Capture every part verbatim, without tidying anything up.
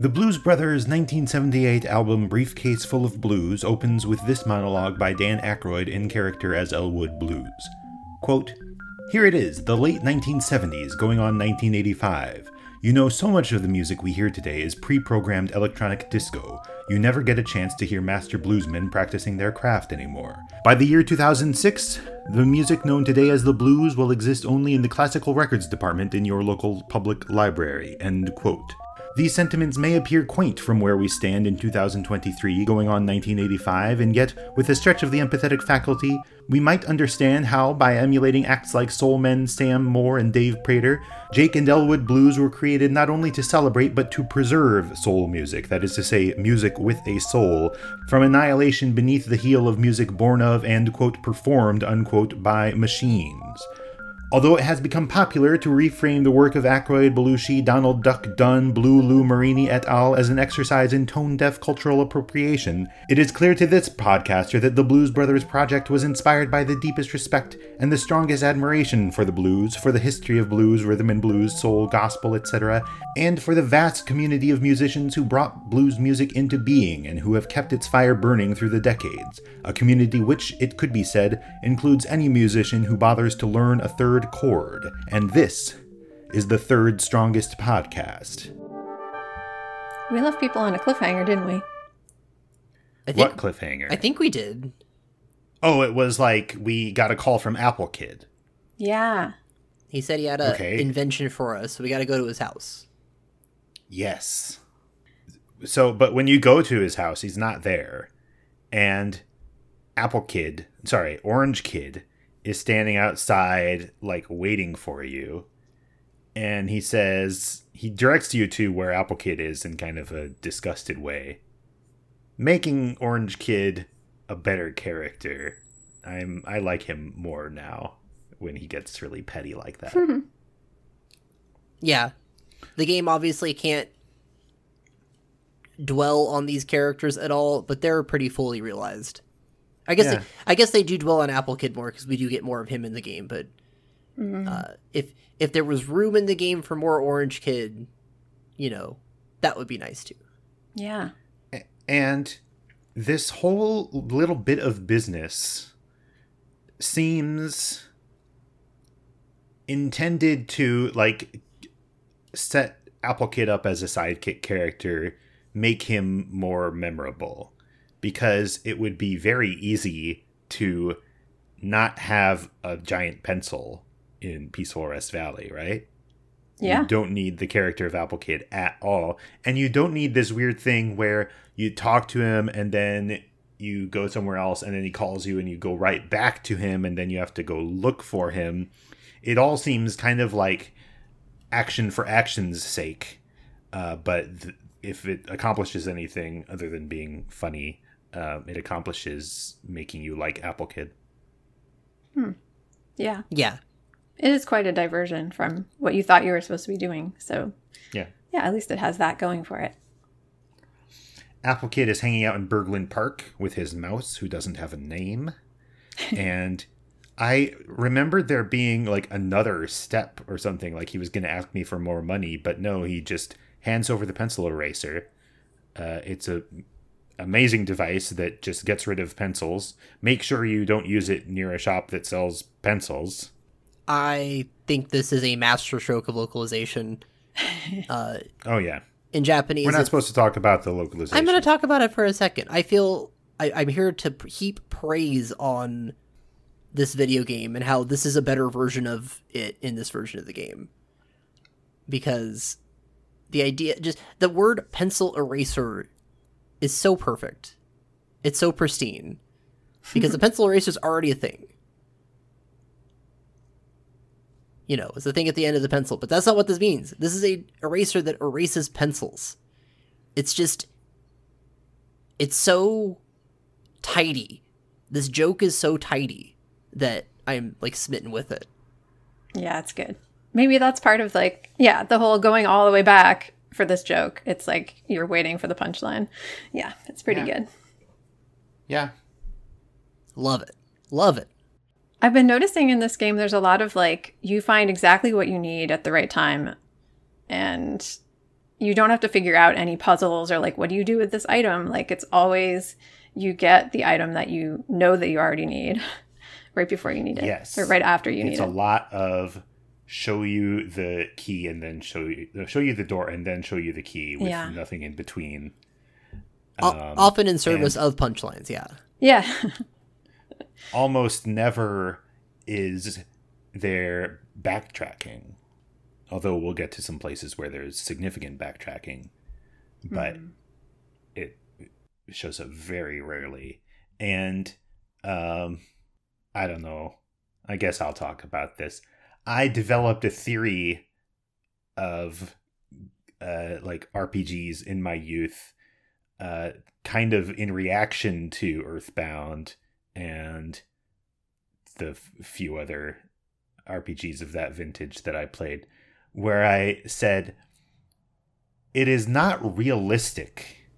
The Blues Brothers' nineteen seventy-eight album Briefcase Full of Blues opens with this monologue by Dan Aykroyd in character as Elwood Blues. Quote, "Here it is, the late nineteen seventies, going on nineteen eighty-five. You know, so much of the music we hear today is pre-programmed electronic disco. You never get a chance to hear master bluesmen practicing their craft anymore. By the year two thousand six, the music known today as the blues will exist only in the classical records department in your local public library," end quote. These sentiments may appear quaint from where we stand in two thousand twenty-three, going on nineteen eighty-five, and yet, with a stretch of the empathetic faculty, we might understand how, by emulating acts like Soul Men, Sam Moore, and Dave Prater, Jake and Elwood Blues were created not only to celebrate but to preserve soul music, that is to say, music with a soul, from annihilation beneath the heel of music born of and, quote, performed, unquote, by machines. Although it has become popular to reframe the work of Aykroyd, Belushi, Donald Duck Dunn, Blue Lou Marini et al. As an exercise in tone-deaf cultural appropriation, it is clear to this podcaster that the Blues Brothers project was inspired by the deepest respect and the strongest admiration for the blues, for the history of blues, rhythm and blues, soul, gospel, et cetera, and for the vast community of musicians who brought blues music into being and who have kept its fire burning through the decades, a community which, it could be said, includes any musician who bothers to learn a third chord, and this is the third strongest podcast. We left people on a cliffhanger, didn't we? I think, what cliffhanger? I think we did. Oh, it was like we got a call from Apple Kid. Yeah. He said he had an okay. invention for us, so we got to go to his house. Yes. So, but when you go to his house, he's not there. And Apple Kid, sorry, Orange Kid, is standing outside, like, waiting for you. And he says, he directs you to where Apple Kid is in kind of a disgusted way, making Orange Kid a better character. I'm I like him more now when he gets really petty like that. Mm-hmm. Yeah. The game obviously can't dwell on these characters at all, but they're pretty fully realized. I guess yeah. they, I guess they do dwell on Apple Kid more because we do get more of him in the game. But mm-hmm. uh, if if there was room in the game for more Orange Kid, you know, that would be nice too. Yeah. And this whole little bit of business seems intended to, like, set Apple Kid up as a sidekick character, make him more memorable. Because it would be very easy to not have a giant pencil in Peaceful Rest Valley, right? Yeah. You don't need the character of Apple Kid at all. And you don't need this weird thing where you talk to him and then you go somewhere else and then he calls you and you go right back to him and then you have to go look for him. It all seems kind of like action for action's sake. Uh, but th- if it accomplishes anything other than being funny... Um, it accomplishes making you like Apple Kid. Hmm. Yeah. Yeah. It is quite a diversion from what you thought you were supposed to be doing. So yeah. Yeah, at least it has that going for it. Apple Kid is hanging out in Berglund Park with his mouse, who doesn't have a name. And I remembered there being like another step or something, like he was going to ask me for more money, but no, he just hands over the pencil eraser. Uh, it's a... amazing device that just gets rid of pencils. Make sure you don't use it near a shop that sells pencils. I think this is a masterstroke of localization. Uh, oh, yeah. In Japanese. We're not supposed to talk about the localization. I'm going to talk about it for a second. I feel I, I'm here to heap praise on this video game and how this is a better version of it in this version of the game. Because the idea, just the word pencil eraser is so perfect. It's so pristine. Because the pencil eraser is already a thing. You know, it's the thing at the end of the pencil. But that's not what this means. This is a eraser that erases pencils. It's just... it's so tidy. This joke is so tidy that I'm, like, smitten with it. Yeah, it's good. Maybe that's part of, like, yeah, the whole going all the way back... for this joke, it's like you're waiting for the punchline. Yeah, it's pretty yeah. good. Yeah. Love it. Love it. I've been noticing in this game there's a lot of like you find exactly what you need at the right time and you don't have to figure out any puzzles or like, what do you do with this item? Like, it's always you get the item that you know that you already need right before you need it. Yes. Or right after you need it. It's a lot of show you the key and then show you, show you the door and then show you the key with yeah. nothing in between. Um, Often in service of punchlines. Yeah. Yeah. Almost never is there backtracking, although we'll get to some places where there's significant backtracking, but mm-hmm. it shows up very rarely. And um, I don't know. I guess I'll talk about this. I developed a theory of uh, like R P Gs in my youth, uh, kind of in reaction to Earthbound and the f- few other R P Gs of that vintage that I played, where I said, it is not realistic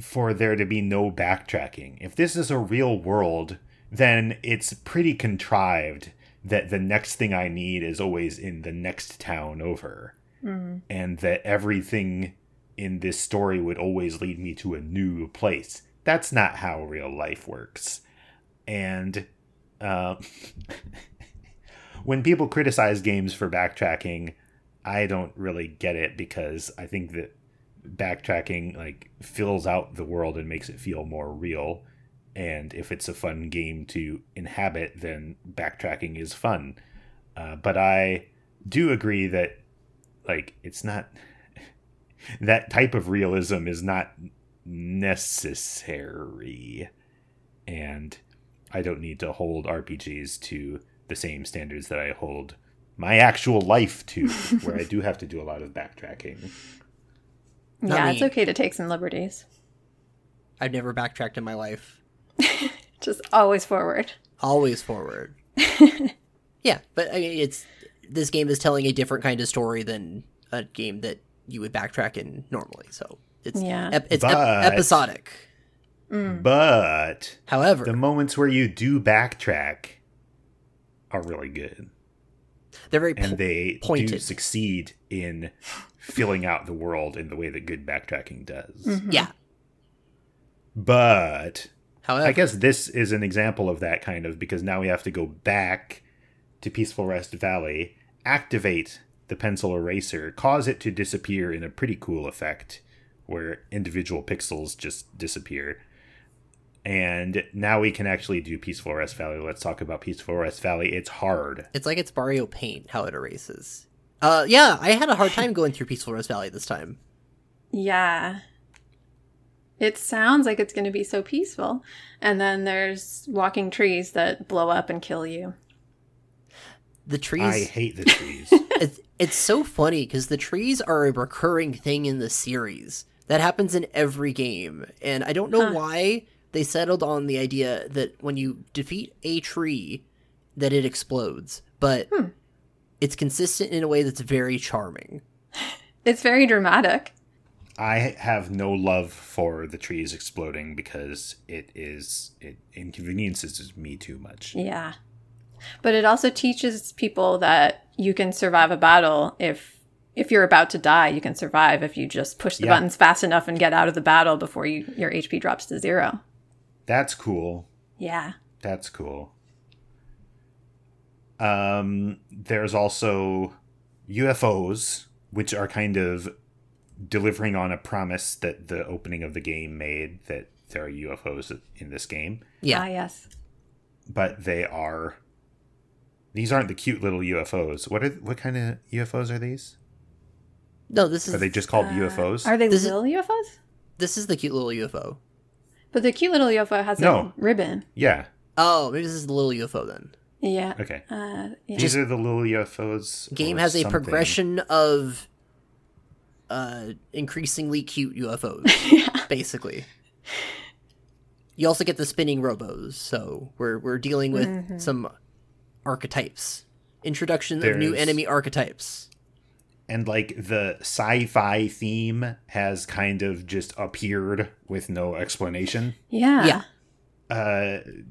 for there to be no backtracking. If this is a real world, then it's pretty contrived that the next thing I need is always in the next town over. Mm-hmm. And that everything in this story would always lead me to a new place. That's not how real life works. And uh, when people criticize games for backtracking, I don't really get it, because I think that backtracking like fills out the world and makes it feel more real. And if it's a fun game to inhabit, then backtracking is fun. Uh, but I do agree that like it's not that type of realism is not necessary. And I don't need to hold R P Gs to the same standards that I hold my actual life to, where I do have to do a lot of backtracking. Not yeah, me. It's okay to take some liberties. I've never backtracked in my life. Just always forward. Always forward. Yeah, but I mean, it's this game is telling a different kind of story than a game that you would backtrack in normally. So it's yeah. ep- it's but, ep- episodic. Mm. But however, the moments where you do backtrack are really good. They're very and po- they pointed. do succeed in filling out the world in the way that good backtracking does. Mm-hmm. Yeah. But however, I guess this is an example of that kind of, because now we have to go back to Peaceful Rest Valley, activate the pencil eraser, cause it to disappear in a pretty cool effect where individual pixels just disappear. And now we can actually do Peaceful Rest Valley. Let's talk about Peaceful Rest Valley. It's hard. It's like it's Barrio Paint, how it erases. Uh, yeah, I had a hard time going through Peaceful Rest Valley this time. Yeah. It sounds like it's going to be so peaceful. And then there's walking trees that blow up and kill you. The trees. I hate the trees. it's, it's so funny because the trees are a recurring thing in the series. That happens in every game. And I don't know huh. why they settled on the idea that when you defeat a tree, that it explodes. But hmm. it's consistent in a way that's very charming. It's very dramatic. I have no love for the trees exploding because it is it inconveniences me too much. Yeah. But it also teaches people that you can survive a battle. If if you're about to die, you can survive if you just push the yeah. buttons fast enough and get out of the battle before you, your H P drops to zero. That's cool. Yeah. That's cool. Um, there's also U F Os, which are kind of delivering on a promise that the opening of the game made, that there are U F Os in this game. Yeah. Ah, yes. But they are... These aren't the cute little U F Os. What are what kind of U F Os are these? No, this is... Are they just called uh, U F Os? Are they this little is, U F Os? This is the cute little U F O. But the cute little U F O has no. a ribbon. Yeah. Oh, maybe this is the little U F O then. Yeah. Okay. Uh, yeah. These are the little U F Os. Game has something. A progression of... Uh, increasingly cute U F Os, yeah. basically. You also get the spinning robos, so we're we're dealing with mm-hmm. some archetypes. Introduction There's... of new enemy archetypes. And like the sci-fi theme has kind of just appeared with no explanation. Yeah. Yeah.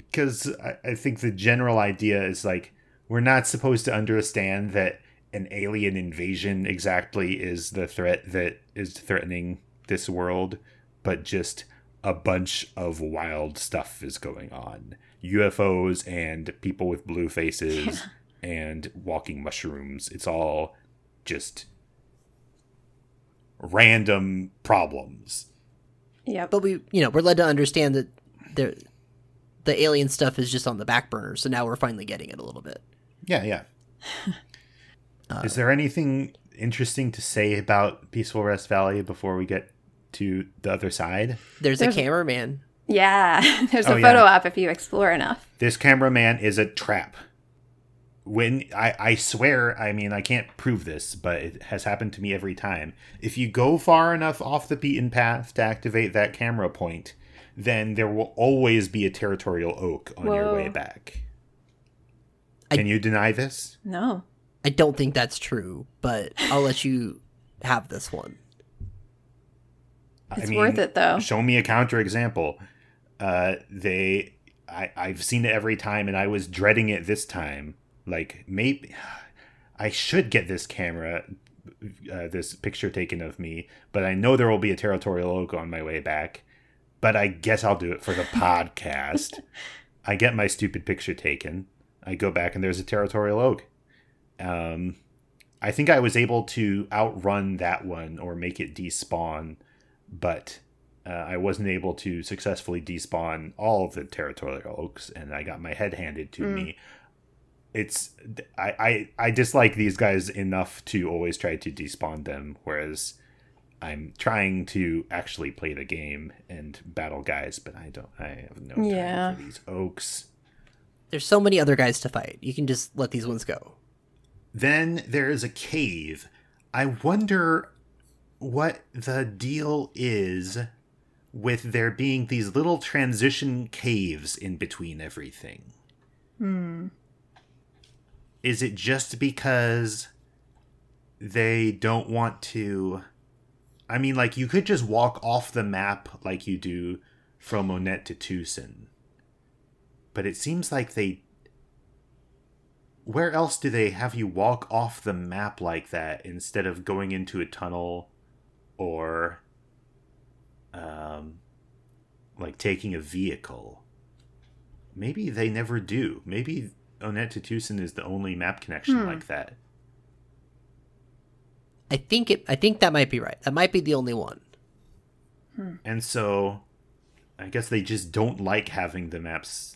Because uh, I, I think the general idea is like, we're not supposed to understand that an alien invasion exactly is the threat that is threatening this world, but just a bunch of wild stuff is going on. U F Os and people with blue faces yeah. and walking mushrooms. It's all just random problems. Yeah, but we, you know, we're led to understand that there, the alien stuff is just on the back burner. So now we're finally getting it a little bit. Yeah, yeah. uh, is there anything interesting to say about Peaceful Rest Valley before we get to the other side? There's, there's a cameraman. Yeah, there's oh, a photo yeah. op if you explore enough. This cameraman is a trap. When I, I swear, I mean, I can't prove this, but it has happened to me every time. If you go far enough off the beaten path to activate that camera point, then there will always be a territorial oak on Whoa. your way back. I, Can you deny this? No. I don't think that's true, but I'll let you have this one. It's I mean, worth it, though. Show me a counterexample. Uh, they, I, I've seen it every time, and I was dreading it this time. Like, maybe I should get this camera, uh, this picture taken of me, but I know there will be a territorial oak on my way back, but I guess I'll do it for the podcast. I get my stupid picture taken. I go back and there's a territorial oak. Um, I think I was able to outrun that one or make it despawn, but uh, I wasn't able to successfully despawn all of the territorial oaks, and I got my head handed to mm. me. It's I, I, I dislike these guys enough to always try to despawn them, whereas I'm trying to actually play the game and battle guys, but I don't I have no time yeah. for these oaks. There's so many other guys to fight. You can just let these ones go. Then there is a cave. I wonder what the deal is with there being these little transition caves in between everything. Hmm. Is it just because they don't want to... I mean, like, you could just walk off the map like you do from Onett to Twoson. But it seems like they... Where else do they have you walk off the map like that instead of going into a tunnel or, um, like, taking a vehicle? Maybe they never do. Maybe... Onett to Twoson is the only map connection hmm. like that. I think it. I think that might be right. That might be the only one. Hmm. And so, I guess they just don't like having the maps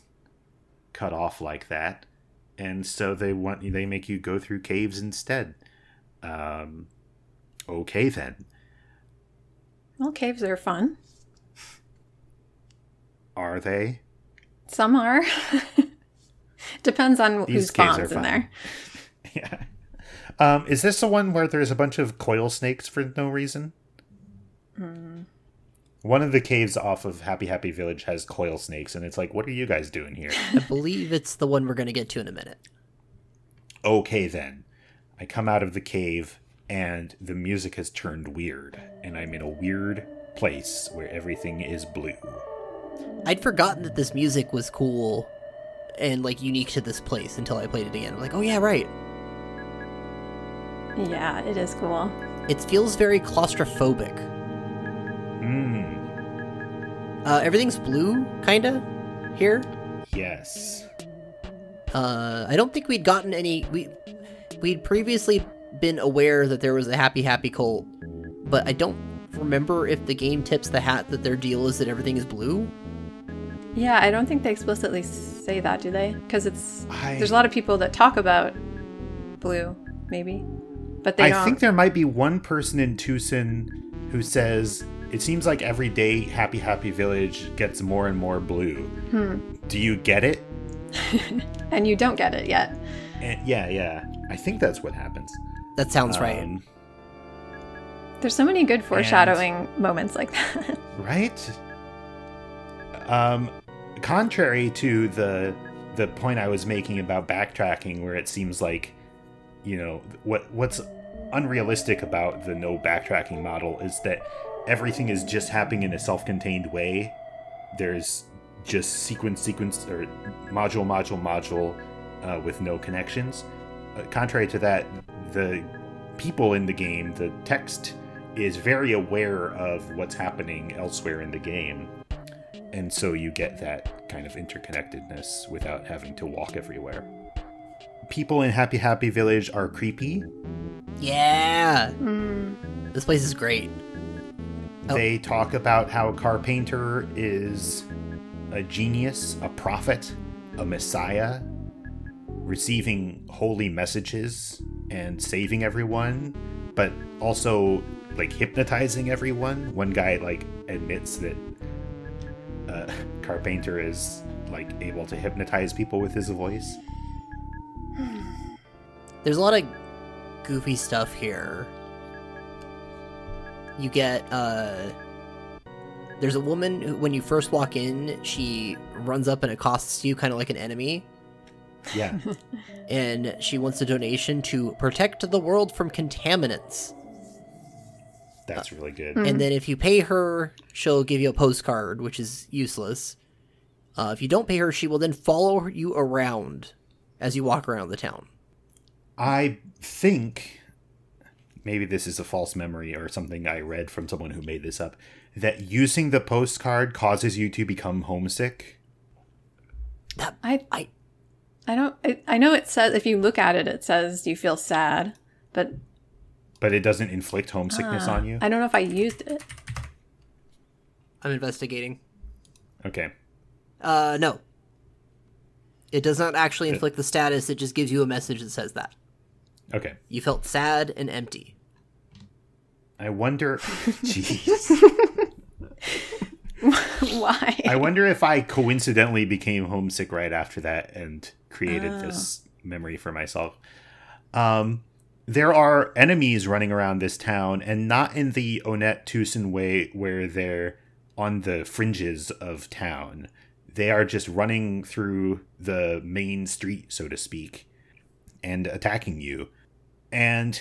cut off like that, and so they want they make you go through caves instead. Um, okay then. Well, caves are fun. Are they? Some are. Depends on These who spawns in there. yeah. Um, is this the one where there's a bunch of coil snakes for no reason? Mm. One of the caves off of Happy Happy Village has coil snakes, and it's like, what are you guys doing here? I believe it's the one we're going to get to in a minute. Okay, then. I come out of the cave, and the music has turned weird, and I'm in a weird place where everything is blue. I'd forgotten that this music was cool... and, like, unique to this place until I played it again. I'm like, oh, yeah, right. Yeah, it is cool. It feels very claustrophobic. Mm. Uh, everything's blue, kind of, here. Yes. Uh, I don't think we'd gotten any... We, we'd previously been aware that there was a Happy Happy cult, but I don't remember if the game tips the hat that their deal is that everything is blue. Yeah, I don't think they explicitly say that, do they? Because it's I, there's a lot of people that talk about blue, maybe, but they I don't. I think there might be one person in Twoson who says, it seems like every day Happy Happy Village gets more and more blue. Hmm. Do you get it? And you don't get it yet. And, yeah, yeah. I think that's what happens. That sounds um, right. There's so many good foreshadowing and, moments like that. Right? Um, contrary to the the point I was making about backtracking, where it seems like, you know, what what's unrealistic about the no backtracking model is that everything is just happening in a self-contained way. There's just sequence, sequence, or module, module, module, uh, with no connections. Uh, contrary to that, the people in the game, the text is very aware of what's happening elsewhere in the game. And so you get that kind of interconnectedness without having to walk everywhere. People in Happy Happy Village are creepy. Yeah! Mm. This place is great. They oh. talk about how Carpainter is a genius, a prophet, a messiah, receiving holy messages and saving everyone, but also, like, hypnotizing everyone. One guy, like, admits that uh, Carpainter is, like, able to hypnotize people with his voice. There's a lot of goofy stuff here. You get, uh... there's a woman who, when you first walk in, she runs up and accosts you kind of like an enemy. Yeah. And she wants a donation to protect the world from contaminants. That's really good. Mm. And then if you pay her, she'll give you a postcard, which is useless. Uh, if you don't pay her, she will then follow you around as you walk around the town. I think, maybe this is a false memory or something I read from someone who made this up, that using the postcard causes you to become homesick. I I, I don't. I, I know it says, if you look at it, it says you feel sad, but... But it doesn't inflict homesickness uh, on you? I don't know if I used it. I'm investigating. Okay. Uh, no. It does not actually inflict it, the status, it just gives you a message that says that. Okay. You felt sad and empty. I wonder... Jeez. Why? I wonder if I coincidentally became homesick right after that and created oh. this memory for myself. Um, there are enemies running around this town, and not in the Onett Twoson way where they're on the fringes of town. They are just running through the main street, so to speak, and attacking you. And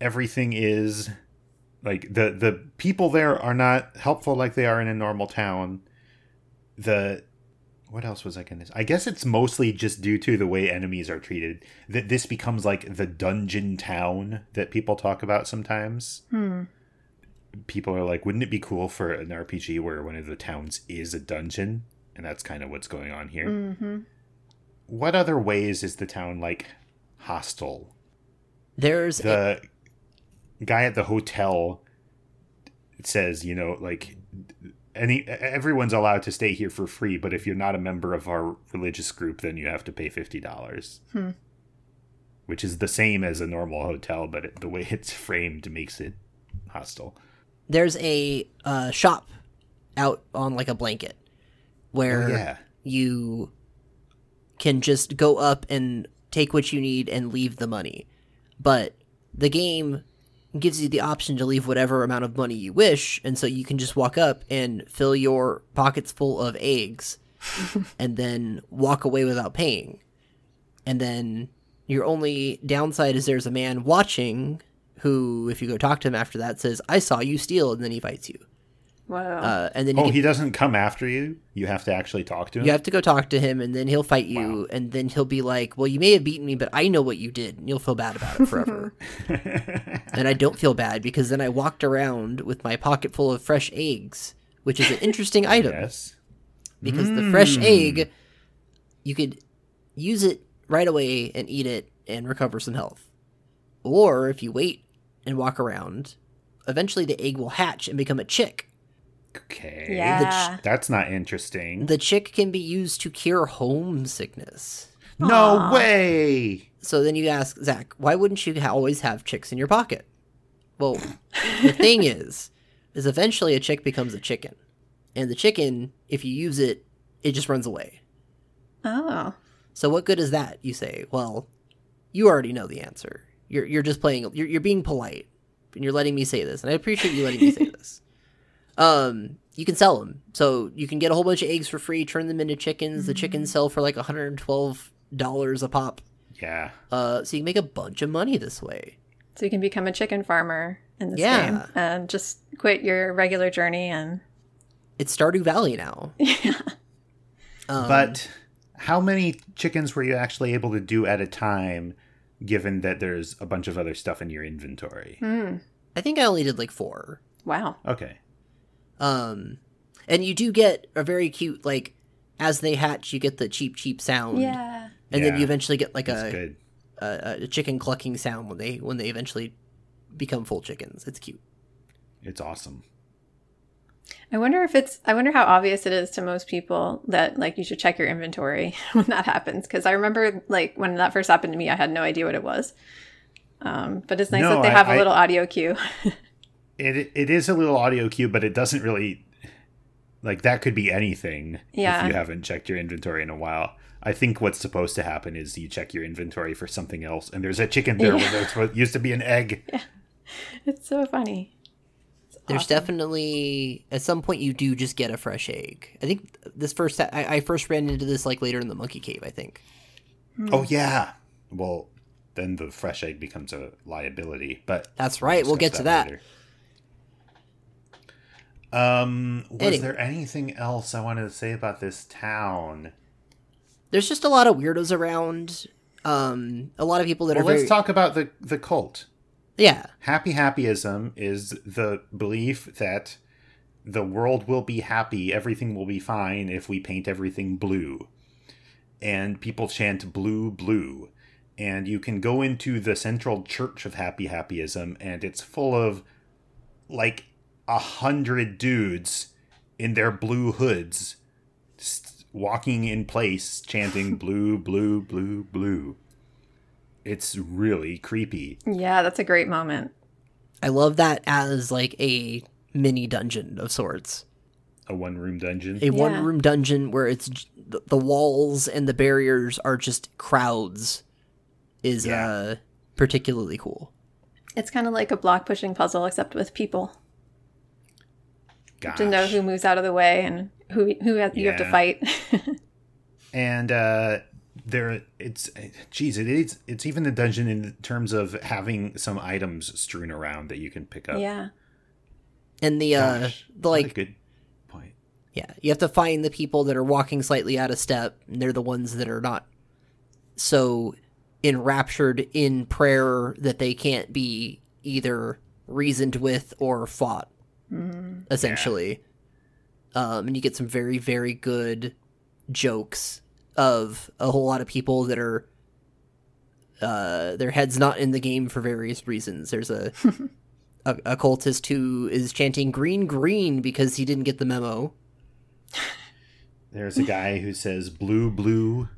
everything is... Like, the, the people there are not helpful like they are in a normal town. The... What else was I going to say? I guess it's mostly just due to the way enemies are treated that this becomes, like, the dungeon town that people talk about sometimes. Hmm. People are like, wouldn't it be cool for an R P G where one of the towns is a dungeon? And that's kind of what's going on here. Mm-hmm. What other ways is the town, like, hostile? There's... The... A- guy at the hotel says, you know, like, any everyone's allowed to stay here for free, but if you're not a member of our religious group, then you have to pay fifty dollars. Hmm. Which is the same as a normal hotel, but it, the way it's framed makes it hostile. There's a uh, shop out on, like, a blanket where oh, yeah. you can just go up and take what you need and leave the money. But the game... gives you the option to leave whatever amount of money you wish, and so you can just walk up and fill your pockets full of eggs and then walk away without paying. And then your only downside is there's a man watching who, if you go talk to him after that, says, I saw you steal, and then he fights you. Wow. Uh, and then oh, can... he doesn't come after you? You have to actually talk to him? You have to go talk to him, and then he'll fight you, wow. and then he'll be like, well, you may have beaten me, but I know what you did, and you'll feel bad about it forever. And I don't feel bad, because then I walked around with my pocket full of fresh eggs, which is an interesting item. Yes. Because mm. the fresh egg, you could use it right away and eat it and recover some health. Or if you wait and walk around, eventually the egg will hatch and become a chick. Okay. Yeah. Ch- That's not interesting. The chick can be used to cure homesickness. Aww. No way! So then you ask, Zach, why wouldn't you ha- always have chicks in your pocket? Well, the thing is, is eventually a chick becomes a chicken. And the chicken, if you use it, it just runs away. Oh. So what good is that, you say? Well, you already know the answer. You're you're just playing, you're, you're being polite. And you're letting me say this. And I appreciate you letting me say this. Um, you can sell them. So you can get a whole bunch of eggs for free, turn them into chickens. The chickens sell for like one hundred twelve dollars a pop. Yeah. Uh, so you can make a bunch of money this way. So you can become a chicken farmer in this yeah. game and just quit your regular journey. And it's Stardew Valley now. Yeah. Um, but how many chickens were you actually able to do at a time given that there's a bunch of other stuff in your inventory. Mm. I think I only did like four. Wow. Okay. Um, and you do get a very cute, like, as they hatch, you get the cheep, cheep sound. Yeah. And yeah, then you eventually get like a, a a chicken clucking sound when they when they eventually become full chickens. It's cute. It's awesome. I wonder if it's, I wonder how obvious it is to most people that, like, you should check your inventory when that happens. Because I remember, like, when that first happened to me, I had no idea what it was. Um, but it's nice no, that they I, have a little I, audio cue. it It is a little audio cue, but it doesn't really, like, that could be anything yeah. if you haven't checked your inventory in a while. I think what's supposed to happen is you check your inventory for something else. And there's a chicken there yeah. where there used to be an egg. Yeah. It's so funny. There's awesome. Definitely, at some point you do just get a fresh egg. I think this first, I, I first ran into this like later in the monkey cave, I think. Mm. Oh, yeah. Well, then the fresh egg becomes a liability, but. That's right. We'll, we'll get that to that. Um, was anyway. there anything else I wanted to say about this town? There's just a lot of weirdos around. Um, a lot of people that well, are Well, let's very... talk about the, the cult. Yeah. Happy happyism is the belief that the world will be happy, everything will be fine if we paint everything blue. And people chant blue, blue. And you can go into the central church of happy happyism, and it's full of like a hundred dudes in their blue hoods walking in place chanting blue, blue, blue, blue. It's really creepy. Yeah, that's a great moment. I love that as like a mini dungeon of sorts. A one-room dungeon? A yeah. one-room dungeon where it's the walls and the barriers are just crowds is yeah. uh, particularly cool. It's kind of like a block-pushing puzzle except with people. Gosh. To know who moves out of the way and who who have, yeah. you have to fight. And uh There, it's, geez, it is, it's even a dungeon in terms of having some items strewn around that you can pick up. Yeah. And the, uh, Gosh, the like, good point. Yeah. You have to find the people that are walking slightly out of step, and they're the ones that are not so enraptured in prayer that they can't be either reasoned with or fought, mm-hmm. essentially. Yeah. Um, and you get some very, very good jokes of a whole lot of people that are uh, their heads not in the game for various reasons. There's a, a a cultist who is chanting green, green because he didn't get the memo. There's a guy who says blue, blue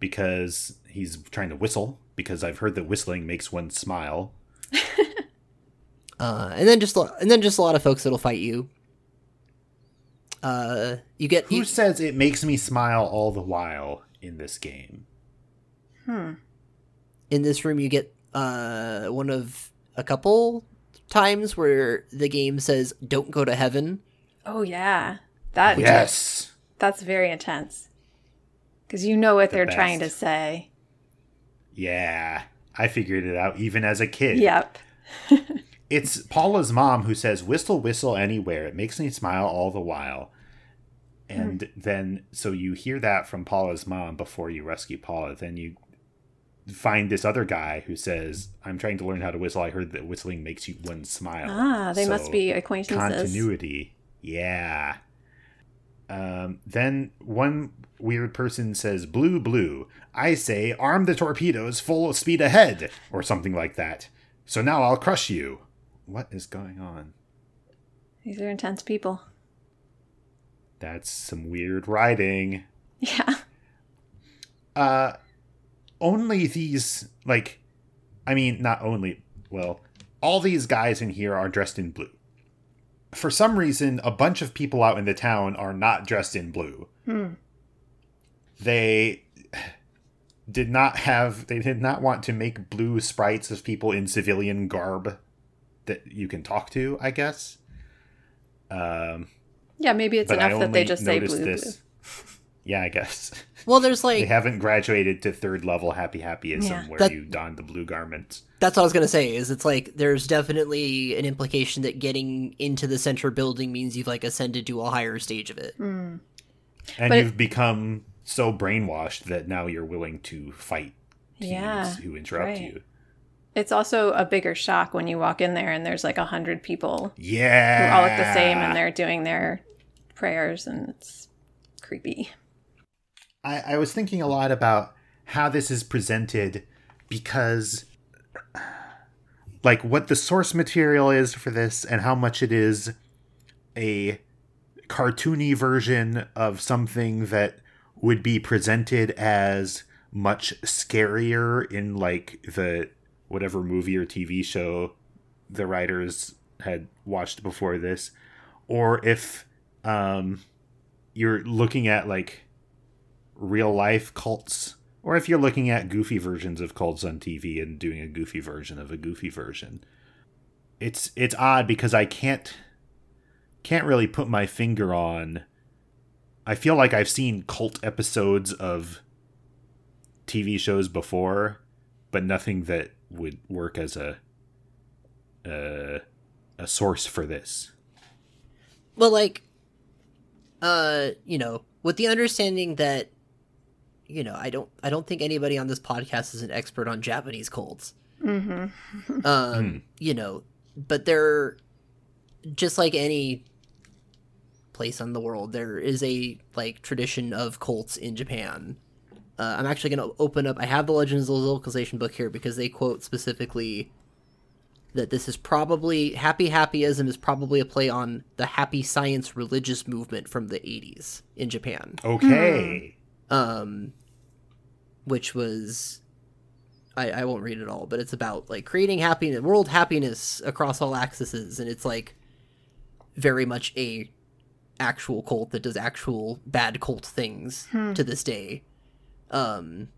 because he's trying to whistle because I've heard that whistling makes one smile. uh, and then just and then just a lot of folks that'll fight you. Uh, you get who you, says it makes me smile all the while in this game. Hmm. In this room, you get uh one of a couple times where the game says "Don't go to heaven." Oh yeah, that yes, that's very intense because you know what the they're best. trying to say. Yeah, I figured it out even as a kid. Yep. It's Paula's mom who says, whistle, whistle anywhere. It makes me smile all the while. And mm. then, so you hear that from Paula's mom before you rescue Paula. Then you find this other guy who says, I'm trying to learn how to whistle. I heard that whistling makes you one smile. Ah, they so, must be acquaintances. Continuity. Yeah. Um, then one weird person says, blue, blue. I say, arm the torpedoes, full speed ahead, or something like that. So now I'll crush you. What is going on? These are intense people. That's some weird writing. Yeah. Uh, only these, like, I mean, not only, well, all these guys in here are dressed in blue. For some reason, a bunch of people out in the town are not dressed in blue. Hmm. They did not have, they did not want to make blue sprites of people in civilian garb that you can talk to, I guess. Um, yeah, maybe it's enough that they just say blue, this. blue. Yeah, I guess. Well, there's like... They haven't graduated to third level happy happyism yeah, where that, you don the blue garments. That's what I was going to say, is it's like there's definitely an implication that getting into the center building means you've like ascended to a higher stage of it. Mm. And but you've it, become so brainwashed that now you're willing to fight teens yeah, who interrupt right. you. It's also a bigger shock when you walk in there and there's like a hundred people yeah. who all look the same and they're doing their prayers, and it's creepy. I, I was thinking a lot about how this is presented, because like what the source material is for this and how much it is a cartoony version of something that would be presented as much scarier in like the whatever movie or T V show the writers had watched before this, or if um, you're looking at like real life cults, or if you're looking at goofy versions of cults on T V and doing a goofy version of a goofy version. It's it's odd because I can't can't really put my finger on. I feel like I've seen cult episodes of T V shows before, but nothing that would work as a uh, a source for this. Well, like, uh, you know, with the understanding that, you know, I don't, I don't think anybody on this podcast is an expert on Japanese cults. Mm-hmm. um, mm. You know, but they're just like any place in the world. There is a like tradition of cults in Japan. Uh, I'm actually going to open up... I have the Legends of the Localization book here because they quote specifically that this is probably... Happy Happyism is probably a play on the Happy Science religious movement from the eighties in Japan. Okay. Mm. Um, which was... I, I won't read it all, but it's about like creating happiness, world happiness across all axes, and it's like very much a actual cult that does actual bad cult things hmm. to this day. Um,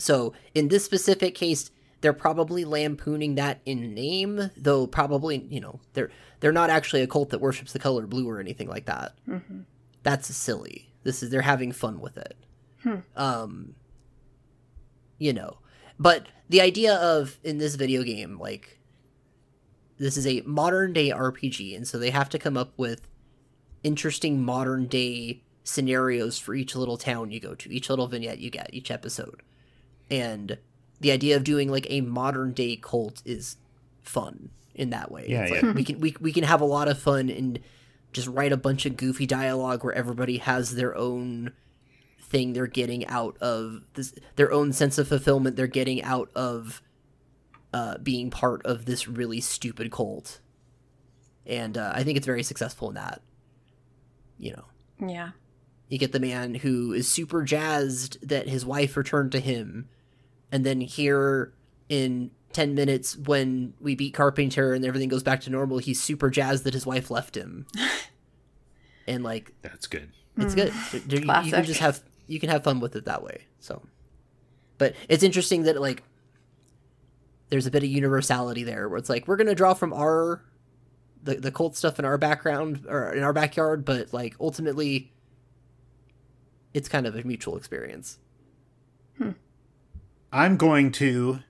so in this specific case, they're probably lampooning that in name, though probably, you know, they're, they're not actually a cult that worships the color blue or anything like that. Mm-hmm. That's silly. This is, they're having fun with it. Hmm. Um, you know, but the idea of in this video game, like this is a modern day R P G. And so they have to come up with interesting modern day scenarios for each little town you go to, each little vignette you get, each episode. And the idea of doing like a modern day cult is fun in that way. Yeah, it's yeah. Like we can we we can have a lot of fun and just write a bunch of goofy dialogue where everybody has their own thing they're getting out of this, their own sense of fulfillment they're getting out of uh being part of this really stupid cult. And uh, I think it's very successful in that. You know. Yeah. You get the man who is super jazzed that his wife returned to him. And then here in ten minutes when we beat Carpainter and everything goes back to normal, he's super jazzed that his wife left him. And like... That's good. It's mm. good. There, you, you can just have... You can have fun with it that way. So, but it's interesting that like... There's a bit of universality there where it's like, we're going to draw from our... The, the cult stuff in our background or in our backyard, but like ultimately... It's kind of a mutual experience. Hmm. I'm going to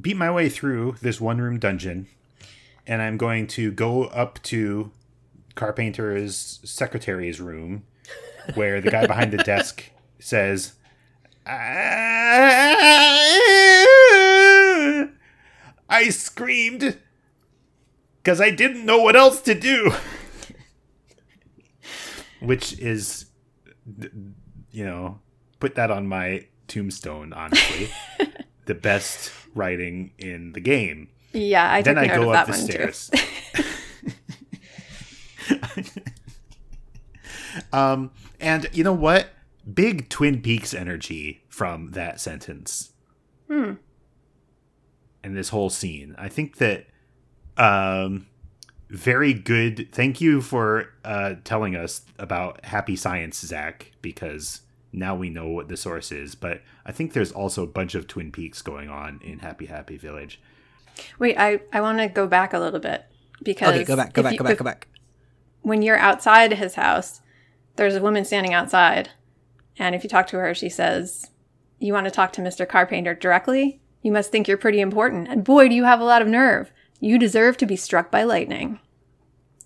beat my way through this one-room dungeon, and I'm going to go up to Carpainter's secretary's room, where the guy behind the desk says, I, I screamed because I didn't know what else to do. Which is... You know, put that on my tombstone, honestly. The best writing in the game. Yeah, I did. Then I go up the stairs. um, and you know what? Big Twin Peaks energy from that sentence. Hmm. And this whole scene. I think that um very good. Thank you for uh, telling us about Happy Science, Zach, because now we know what the source is. But I think there's also a bunch of Twin Peaks going on in Happy Happy Village. Wait, I, I want to go back a little bit. Because okay, go back, go back, you, go back, go back. When you're outside his house, there's a woman standing outside. And if you talk to her, she says, you want to talk to Mister Carpainter directly? You must think you're pretty important. And boy, do you have a lot of nerve. You deserve to be struck by lightning.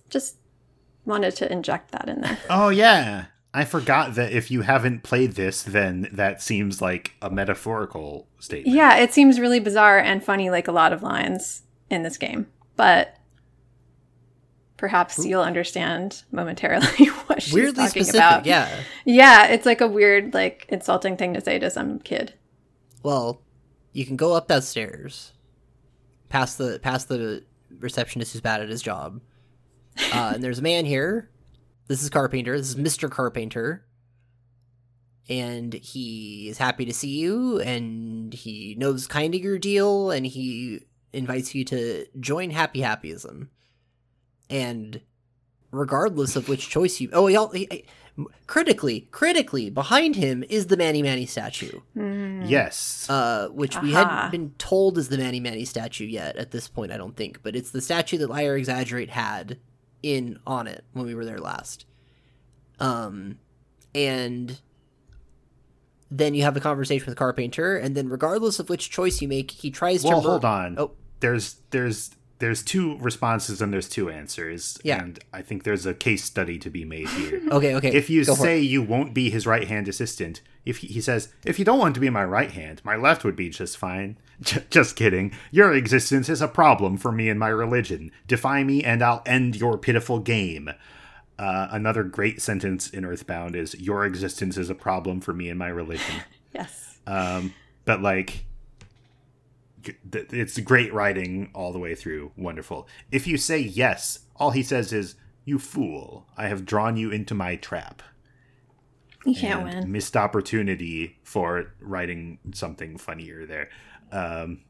Just wanted to inject that in there. Oh, yeah. I forgot that if you haven't played this, then that seems like a metaphorical statement. Yeah, it seems really bizarre and funny, like a lot of lines in this game. But perhaps Ooh. You'll understand momentarily what she's Weirdly talking specific, about. Yeah, yeah, it's like a weird, like insulting thing to say to some kid. Well, you can go up that stairs, past the past the receptionist who's bad at his job, uh, and there's a man here. This is Carpainter. This is Mister Carpainter, and he is happy to see you, and he knows kind of your deal, and he invites you to join Happy Happyism. And regardless of which choice you... Oh, y'all, he, he, critically, critically, behind him is the Mani Mani statue. Mm. Yes. Uh, which Aha. we hadn't been told is the Mani Mani statue yet at this point, I don't think. But it's the statue that Lier X. Agerate had in Onett when we were there last. Um, and then you have a conversation with Carpainter. And then regardless of which choice you make, he tries well, to... Well, hold mur- on. Oh. There's... there's... There's two responses and there's two answers, yeah. and I think there's a case study to be made here. okay, okay. If you Go say you won't be his right-hand assistant, if he, he says, if you don't want to be my right hand, my left would be just fine. J- just kidding. Your existence is a problem for me and my religion. Defy me and I'll end your pitiful game. Uh, another great sentence in Earthbound is, your existence is a problem for me and my religion. yes. Um, but like... It's great writing all the way through. Wonderful. If you say yes, all he says is, you fool, I have drawn you into my trap. You can't and win. Missed opportunity for writing something funnier there. Um,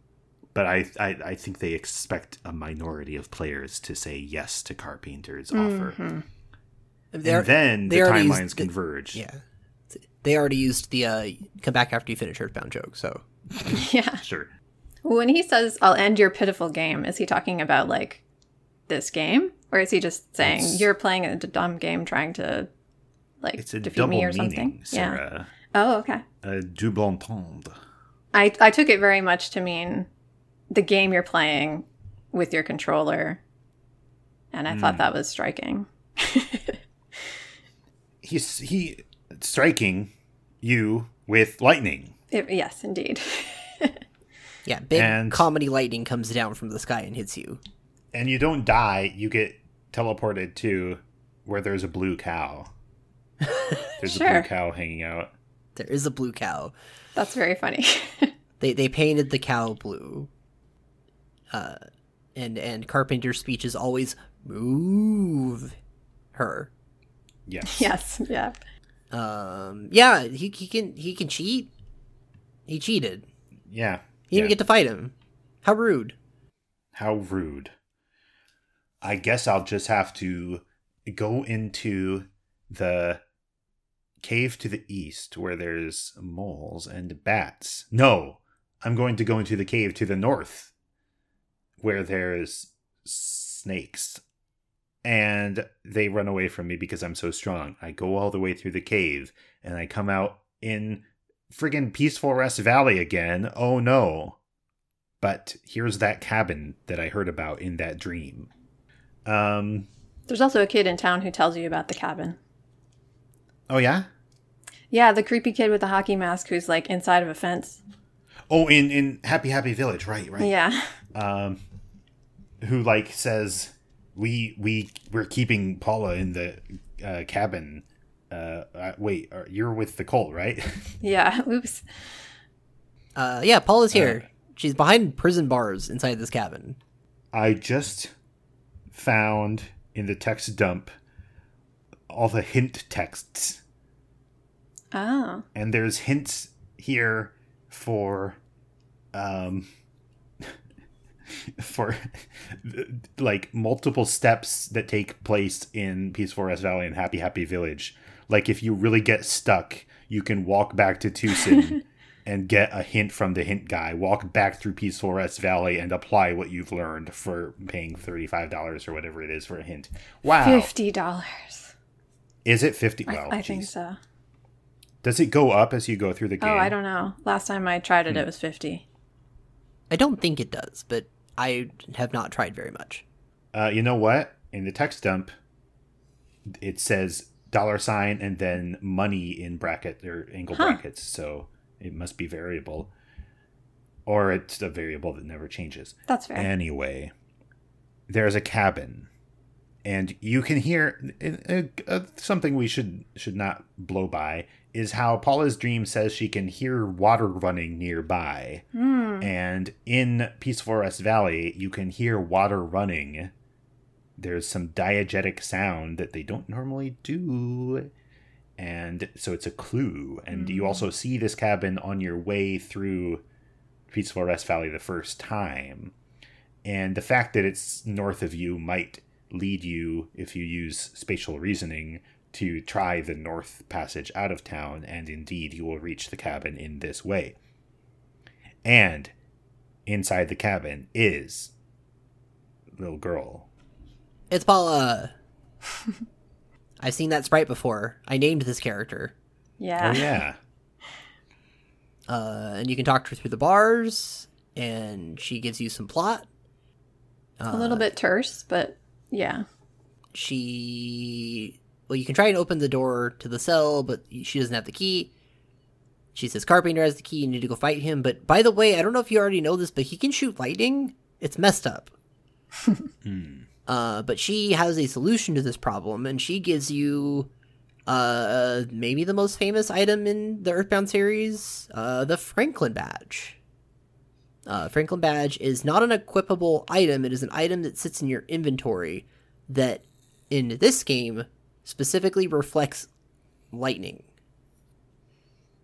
but I, I I think they expect a minority of players to say yes to Carpainter's mm-hmm. offer. They're, and then the timelines used, converge. The, yeah. They already used the uh, come back after you finish Earthbound joke, so. yeah. Sure. When he says, I'll end your pitiful game, is he talking about, like, this game? Or is he just saying, it's, you're playing a dumb game trying to, like, defeat me or something? It's a double meaning, Sarah. Yeah. Oh, okay. A double entendre. I, I took it very much to mean the game you're playing with your controller. And I mm. thought that was striking. He's he striking you with lightning. It, yes, indeed. Yeah, big and, comedy lightning comes down from the sky and hits you. And you don't die. You get teleported to where there's a blue cow. There's sure. a blue cow hanging out. There is a blue cow. That's very funny. they they painted the cow blue. Uh, and, and Carpenter's speech is always, move her. Yes. Yes, yeah. Um, yeah, he, he can he can cheat. He cheated. Yeah. You didn't yeah. get to fight him. How rude. How rude. I guess I'll just have to go into the cave to the east where there's moles and bats. No, I'm going to go into the cave to the north where there's snakes. And they run away from me because I'm so strong. I go all the way through the cave and I come out in... friggin' Peaceful Rest Valley again. Oh no. But here's that cabin that I heard about in that dream. Um, There's also a kid in town who tells you about the cabin. Oh yeah? Yeah, the creepy kid with the hockey mask who's like inside of a fence. Oh, in, in Happy Happy Village, right, right. Yeah. Um, who like says, we, we, we're keeping Paula in the uh, cabin. Uh, wait, you're with the cult, right? yeah, oops. Uh, yeah, Paula's here. Uh, She's behind prison bars inside this cabin. I just found in the text dump all the hint texts. Oh. And there's hints here for, um, for like multiple steps that take place in Peaceful Rest Valley and Happy Happy Village. Like, if you really get stuck, you can walk back to Twoson and get a hint from the hint guy. Walk back through Peaceful Rest Valley and apply what you've learned for paying thirty-five dollars or whatever it is for a hint. Wow. fifty dollars. Is it fifty dollars? Well, I, I think so. Does it go up as you go through the game? Oh, I don't know. Last time I tried it, hmm. it was fifty dollars. I don't think it does, but I have not tried very much. Uh, you know what? In the text dump, it says... dollar sign and then money in bracket or angle huh. brackets. So it must be variable, or it's a variable that never changes. That's fair. Anyway, there's a cabin, and you can hear uh, uh, something we should should not blow by is how Paula's dream says she can hear water running nearby. Mm. And in Peaceful Rest Valley, you can hear water running. There's some diegetic sound that they don't normally do. And so it's a clue. And mm. you also see this cabin on your way through Peaceful Rest Valley the first time. And the fact that it's north of you might lead you, if you use spatial reasoning, to try the north passage out of town. And indeed, you will reach the cabin in this way. And inside the cabin is little girl. It's Paula. I've seen that sprite before. I named this character. Yeah. Oh, yeah. Uh, and you can talk to her through the bars, and she gives you some plot. Uh, a little bit terse, but yeah. She... Well, you can try and open the door to the cell, but she doesn't have the key. She says Carpainter has the key. You need to go fight him. But by the way, I don't know if you already know this, but he can shoot lightning. It's messed up. Hmm. Uh, but she has a solution to this problem, and she gives you uh, maybe the most famous item in the Earthbound series, uh, the Franklin Badge. Uh, Franklin Badge is not an equipable item. It is an item that sits in your inventory that, in this game, specifically reflects lightning.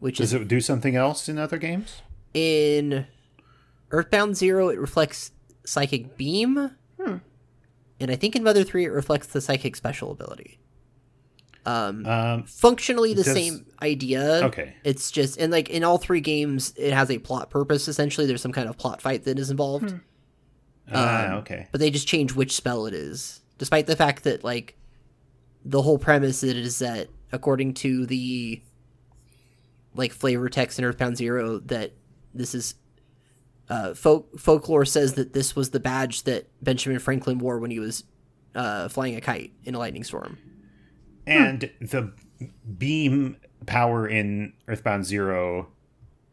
Which Does is, it do something else in other games? In Earthbound Zero, it reflects Psychic Beam. Hmm. And I think in Mother three, it reflects the Psychic Special ability. Um, um, functionally the does, same idea. Okay. It's just, and like in all three games, it has a plot purpose, essentially. There's some kind of plot fight that is involved. Hmm. Um, ah, okay. But they just change which spell it is. Despite the fact that, like, the whole premise is that, according to the, like, flavor text in Earthbound Zero, that this is... Uh, folk, folklore says that this was the badge that Benjamin Franklin wore when he was uh, flying a kite in a lightning storm. And hmm. the beam power in Earthbound Zero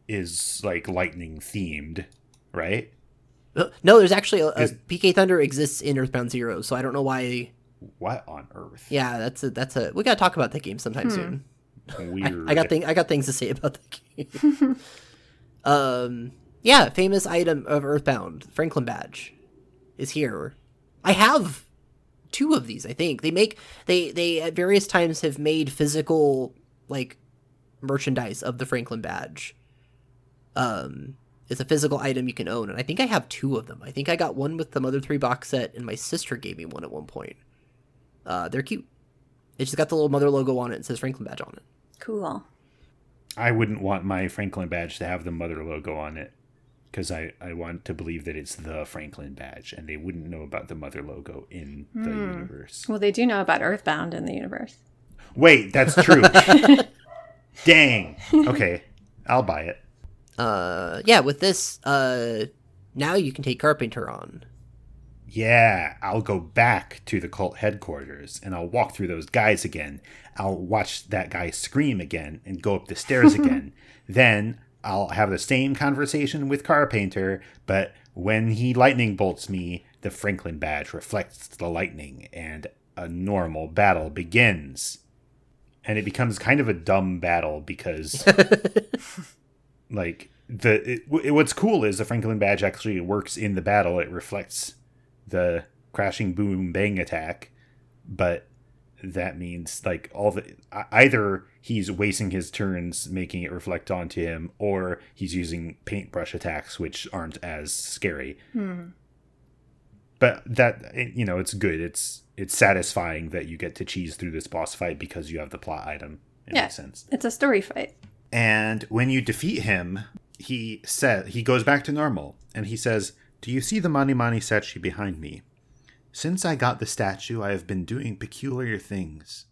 is like lightning themed, right? No, there's actually a, is, a P K Thunder exists in Earthbound Zero, so I don't know why. What on earth? Yeah, that's a, that's a we gotta talk about that game sometime hmm. soon. Weird. I, I got thing I got things to say about the game. um. Yeah, famous item of Earthbound, Franklin Badge, is here. I have two of these, I think. They make they they at various times have made physical, like, merchandise of the Franklin Badge. Um, it's a physical item you can own, and I think I have two of them. I think I got one with the Mother three box set, and my sister gave me one at one point. Uh, they're cute. It's just got the little Mother logo on it and says Franklin Badge on it. Cool. I wouldn't want my Franklin Badge to have the Mother logo on it. Because I, I want to believe that it's the Franklin Badge, and they wouldn't know about the Mother logo in mm. the universe. Well, they do know about Earthbound in the universe. Wait, that's true. Dang. Okay, I'll buy it. Uh, yeah, with this, uh, now you can take Carpainter on. Yeah, I'll go back to the cult headquarters, and I'll walk through those guys again. I'll watch that guy scream again and go up the stairs again. Then... I'll have the same conversation with Carpainter, but when he lightning bolts me, the Franklin Badge reflects the lightning, and a normal battle begins. And it becomes kind of a dumb battle because, like, the it, it, what's cool is the Franklin Badge actually works in the battle. It reflects the crashing boom bang attack, but... that means, like, all the either he's wasting his turns making it reflect onto him, or he's using paintbrush attacks, which aren't as scary. Mm. But that, you know, it's good. It's it's satisfying that you get to cheese through this boss fight because you have the plot item. It yeah, makes sense. It's a story fight. And when you defeat him, he said he goes back to normal, and he says, "Do you see the Mani Mani statue behind me? Since I got the statue, I have been doing peculiar things.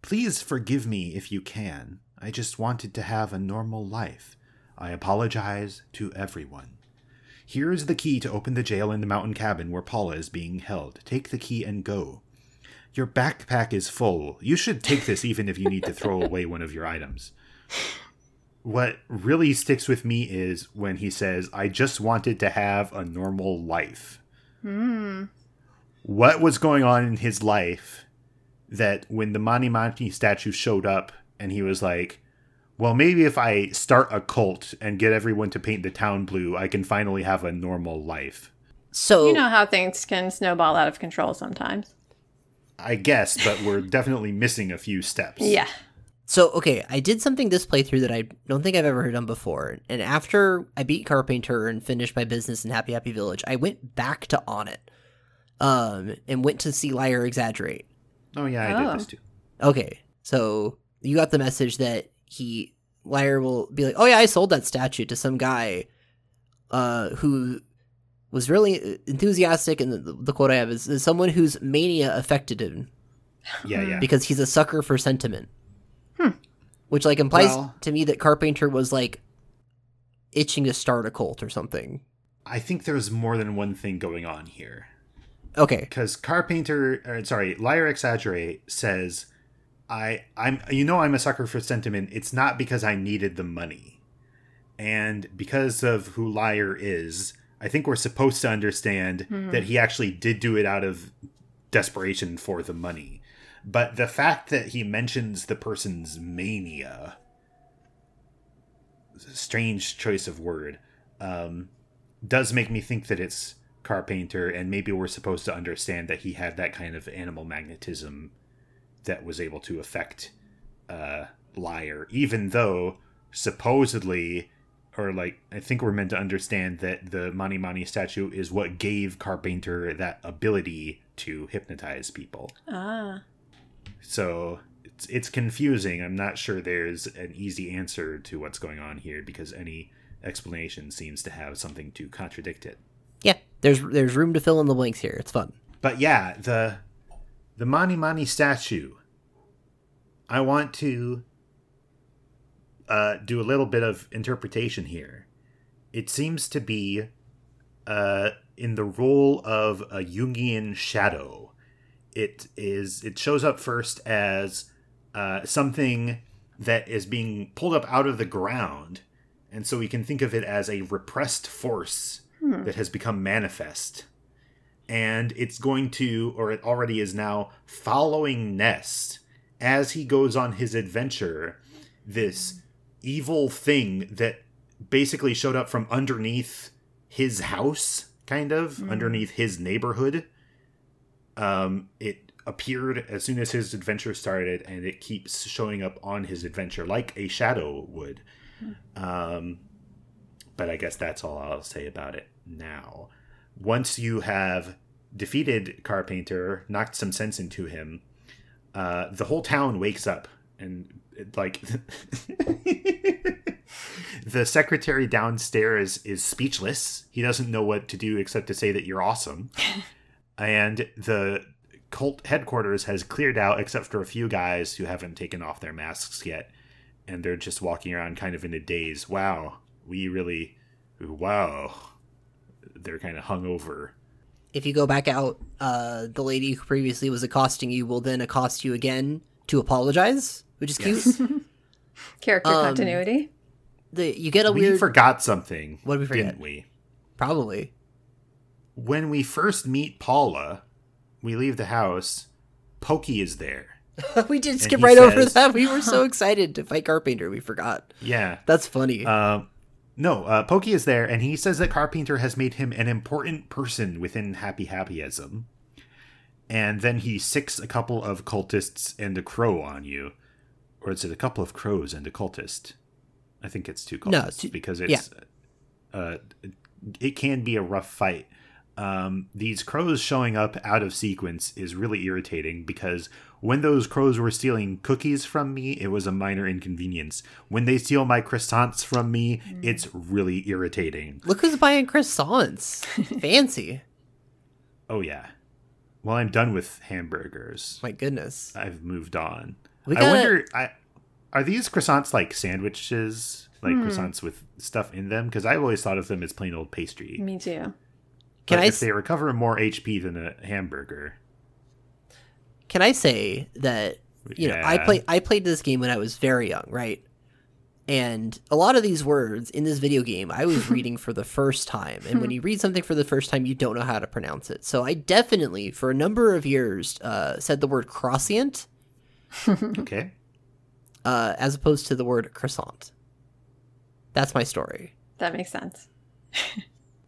Please forgive me if you can. I just wanted to have a normal life. I apologize to everyone. Here is the key to open the jail in the mountain cabin where Paula is being held. Take the key and go. your backpack is full. You should take this even if you need to throw away one of your items. What really sticks with me is when he says, I just wanted to have a normal life. Hmm. What was going on in his life that when the Mani Mani statue showed up and he was like, well, maybe if I start a cult and get everyone to paint the town blue, I can finally have a normal life. So you know how things can snowball out of control sometimes. I guess, but we're definitely missing a few steps. Yeah. So, okay, I did something this playthrough that I don't think I've ever done before. And after I beat Carpainter and finished my business in Happy Happy Village, I went back to Onett um, and went to see Lier X. Agerate. Oh, yeah, I oh. did this too. Okay, so you got the message that he, Lier will be like, oh, yeah, I sold that statue to some guy uh, who was really enthusiastic. And the, the quote I have is, is someone whose mania affected him. Yeah, yeah. Because he's a sucker for sentiment. Hmm. Which, like, implies well, to me that Carpainter was, like, itching to start a cult or something. I think there's more than one thing going on here. Okay. Because Carpainter, or, sorry, Lier X. Agerate says, I, I'm, you know I'm a sucker for sentiment. It's not because I needed the money. And because of who Lier is, I think we're supposed to understand mm-hmm. that he actually did do it out of desperation for the money. But the fact that he mentions the person's mania, strange choice of word, um, does make me think that it's Carpainter, and maybe we're supposed to understand that he had that kind of animal magnetism that was able to affect uh, Lier, even though supposedly, or like, I think we're meant to understand that the Mani Mani statue is what gave Carpainter that ability to hypnotize people. Ah. So it's it's confusing. I'm not sure there's an easy answer to what's going on here because any explanation seems to have something to contradict it. Yeah, there's there's room to fill in the blanks here. It's fun. But yeah, the the Mani Mani statue. I want to uh, do a little bit of interpretation here. It seems to be uh, in the role of a Jungian shadow. It is. It shows up first as uh, something that is being pulled up out of the ground, and so we can think of it as a repressed force hmm. that has become manifest. And it's going to, or it already is now, following Ness as he goes on his adventure. This evil thing that basically showed up from underneath his house, kind of, hmm. underneath his neighborhood. Um, it appeared as soon as his adventure started, and it keeps showing up on his adventure like a shadow would. Um, but I guess that's all I'll say about it now. Once you have defeated Carpainter, knocked some sense into him, uh, the whole town wakes up. And, like, the secretary downstairs is speechless. He doesn't know what to do except to say that you're awesome. And the cult headquarters has cleared out except for a few guys who haven't taken off their masks yet. And they're just walking around kind of in a daze. Wow. We really... Wow. They're kind of hungover. If you go back out, uh, the lady who previously was accosting you will then accost you again to apologize, which is yes. cute. Character um, continuity. The, you get a we weird... We forgot something. What did we forget? Didn't we? Probably. When we first meet Paula, we leave the house, Pokey is there. We did skip right says, over that. We were so excited to fight Carpainter, we forgot. Yeah. That's funny. Uh, no, uh, Pokey is there, and he says that Carpainter has made him an important person within Happy Happyism. And then he sicks a couple of cultists and a crow on you. Or is it a couple of crows and a cultist? I think it's two cultists no, two, because it's yeah. uh, it can be a rough fight. Um, these crows showing up out of sequence is really irritating because when those crows were stealing cookies from me, it was a minor inconvenience. When they steal my croissants from me, mm. it's really irritating. Look who's buying croissants. Fancy. Oh, yeah. Well, I'm done with hamburgers. My goodness. I've moved on. We gotta... I wonder, I, are these croissants like sandwiches? Like mm. croissants with stuff in them? Because I've always thought of them as plain old pastry. Me too. But can I if they recover more H P than a hamburger. can I say that, you yeah. know, I play I played this game when I was very young, right? And a lot of these words in this video game, I was reading for the first time. And when you read something for the first time, you don't know how to pronounce it. So I definitely, for a number of years, uh, said the word croissant. Okay. Uh, as opposed to the word croissant. That's my story. That makes sense.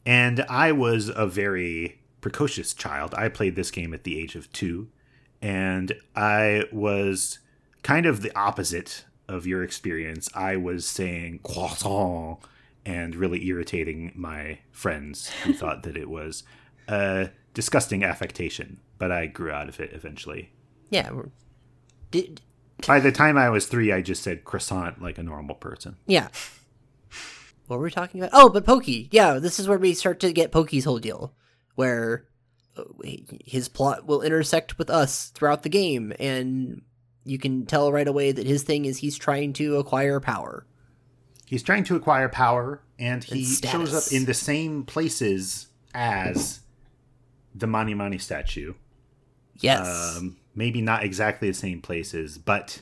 And I was a very precocious child. I played this game at the age of two. And I was kind of the opposite of your experience. I was saying croissant and really irritating my friends who thought that it was a disgusting affectation, but I grew out of it eventually. Yeah. Did... By the time I was three, I just said croissant like a normal person. Yeah. What were we talking about? Oh, but Pokey. Yeah, this is where we start to get Pokey's whole deal, where his plot will intersect with us throughout the game, and you can tell right away that his thing is he's trying to acquire power. He's trying to acquire power, and he shows up in the same places as the Mani Mani statue. Yes. Um, maybe not exactly the same places, but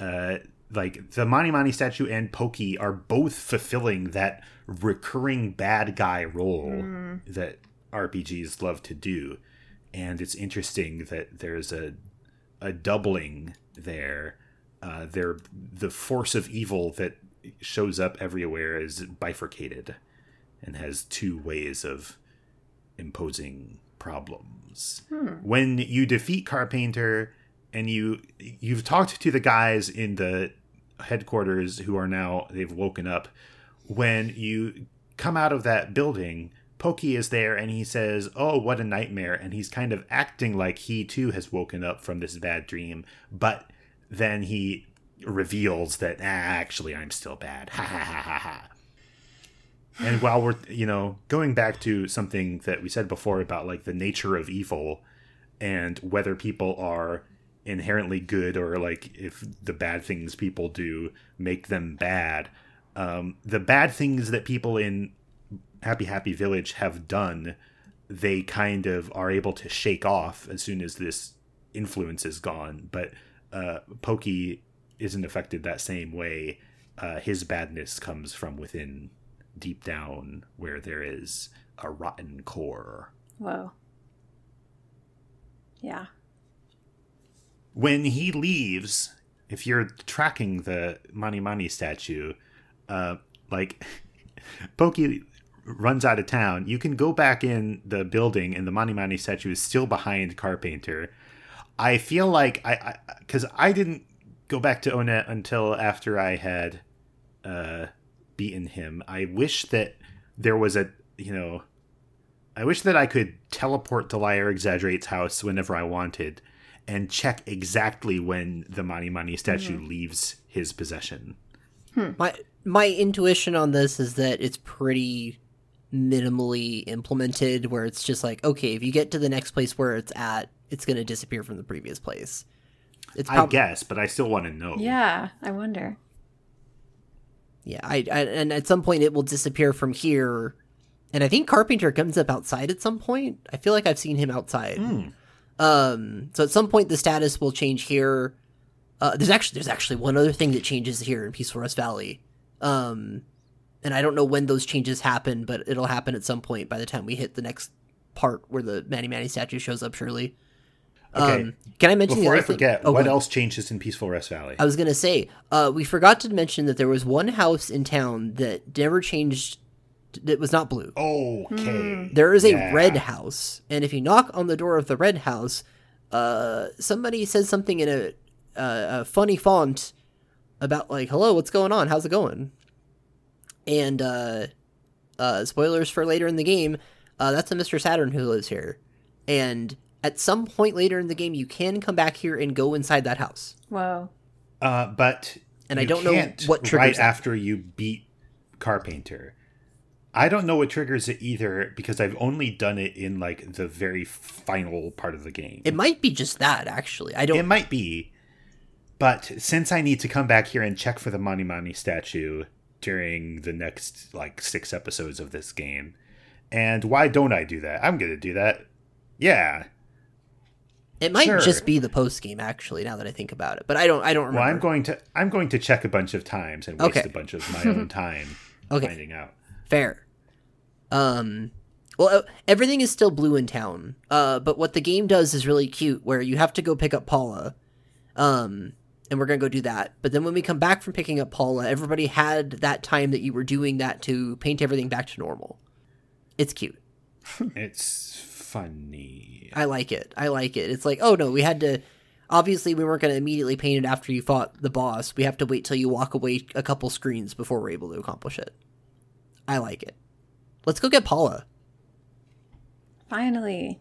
uh, like the Mani Mani statue and Pokey are both fulfilling that recurring bad guy role mm. that R P Gs love to do. And it's interesting that there's a a doubling there. Uh, they're, the force of evil that shows up everywhere is bifurcated and has two ways of imposing problems. Hmm. When you defeat Carpainter and you, you've talked to the guys in the headquarters who are now, they've woken up. When you come out of that building, Pokey is there and he says, oh, what a nightmare. And he's kind of acting like he too has woken up from this bad dream. But then he reveals that, ah, actually, I'm still bad. Ha ha ha ha ha. And while we're, you know, going back to something that we said before about like the nature of evil and whether people are inherently good or like if the bad things people do make them bad. Um, the bad things that people in Happy Happy Village have done, they kind of are able to shake off as soon as this influence is gone. But uh, Pokey isn't affected that same way. Uh, his badness comes from within, deep down, where there is a rotten core. Whoa. Yeah. When he leaves, if you're tracking the Mani Mani statue, uh, like, Pokey runs out of town. You can go back in the building and the Mani Mani statue is still behind Carpainter. I feel like I, because I, I didn't go back to Onett until after I had uh, beaten him. I wish that there was a, you know, I wish that I could teleport to Lier X. Agerate's house whenever I wanted and check exactly when the Mani Mani statue mm-hmm. leaves his possession. Hmm. My my intuition on this is that it's pretty minimally implemented, where it's just like, okay, if you get to the next place where it's at, it's going to disappear from the previous place. It's prob- I guess, but I still want to know. Yeah, I wonder. Yeah, I, I and at some point it will disappear from here, and I think Carpainter comes up outside at some point. I feel like I've seen him outside. Mm. Um, so at some point the status will change here. Uh, there's actually there's actually one other thing that changes here in Peaceful Rest Valley. Um, And I don't know when those changes happen, but it'll happen at some point by the time we hit the next part where the Mani Mani statue shows up, surely. Okay. Um, can I mention Before the other I forget, thing? Oh, what else changes in Peaceful Rest Valley? I was going to say, uh, we forgot to mention that there was one house in town that never changed, that was not blue. Okay. There is a yeah. red house, and if you knock on the door of the red house, uh, somebody says something in a, uh, a funny font about, like, hello, what's going on? How's it going? And uh, uh, spoilers for later in the game, uh, that's a Mister Saturn who lives here. And at some point later in the game, you can come back here and go inside that house. Wow. Uh, but and I don't know what triggers right that. After you beat Carpainter. I don't know what triggers it either, because I've only done it in like the very final part of the game. It might be just that, actually. I don't. It might be. But since I need to come back here and check for the Mani Mani statue during the next like six episodes of this game, and why don't I do that? I'm gonna do that. Yeah, It might sure. just be the post game, actually. Now that I think about it, but I don't. I don't remember. Well, I'm going to. I'm going to check a bunch of times and waste okay. a bunch of my own time okay. finding out. Fair. Um. Well, everything is still blue in town. Uh. But what the game does is really cute, where you have to go pick up Paula. Um. And we're gonna go do that. But then when we come back from picking up Paula, everybody had that time that you were doing that to paint everything back to normal. It's cute. It's funny. I like it. I like it. It's like, oh no, we had to, obviously we weren't going to immediately paint it after you fought the boss. We have to wait till you walk away a couple screens before we're able to accomplish it. I like it. Let's go get Paula. Finally.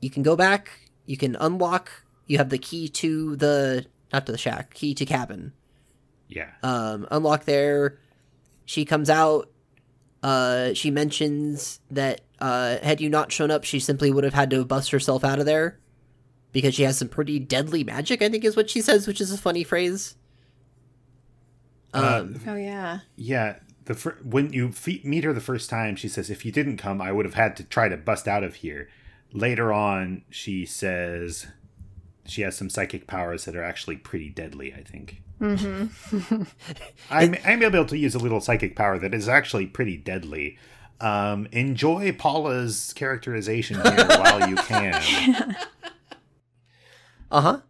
You can go back. You can unlock. You have the key to the, not to the shack, key to cabin. Yeah. Um, unlock there. She comes out. Uh, she mentions that uh, had you not shown up, she simply would have had to bust herself out of there because she has some pretty deadly magic, I think is what she says, which is a funny phrase. Um, uh, oh, yeah. Yeah. The fir- when you fe- meet her the first time, she says, if you didn't come, I would have had to try to bust out of here. Later on, she says she has some psychic powers that are actually pretty deadly, I think. Mm-hmm. I'm, I'm able to use a little psychic power that is actually pretty deadly. Um, enjoy Paula's characterization here while you can. Yeah. Uh-huh.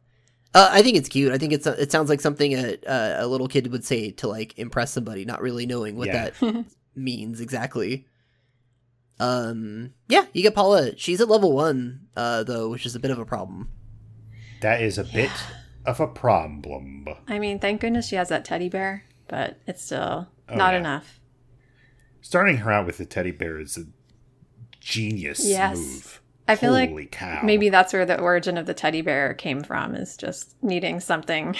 Uh, I think it's cute. I think it's it sounds like something a, a little kid would say to, like, impress somebody, not really knowing what yeah. that means exactly. Um, yeah, you get Paula. She's at level one, uh, though, which is a bit of a problem. That is a yeah. bit... of a problem. I mean, thank goodness she has that teddy bear, but it's still oh, not yeah. enough. Starting her out with the teddy bear is a genius yes. move. I feel Holy like cow. Maybe that's where the origin of the teddy bear came from, is just needing something.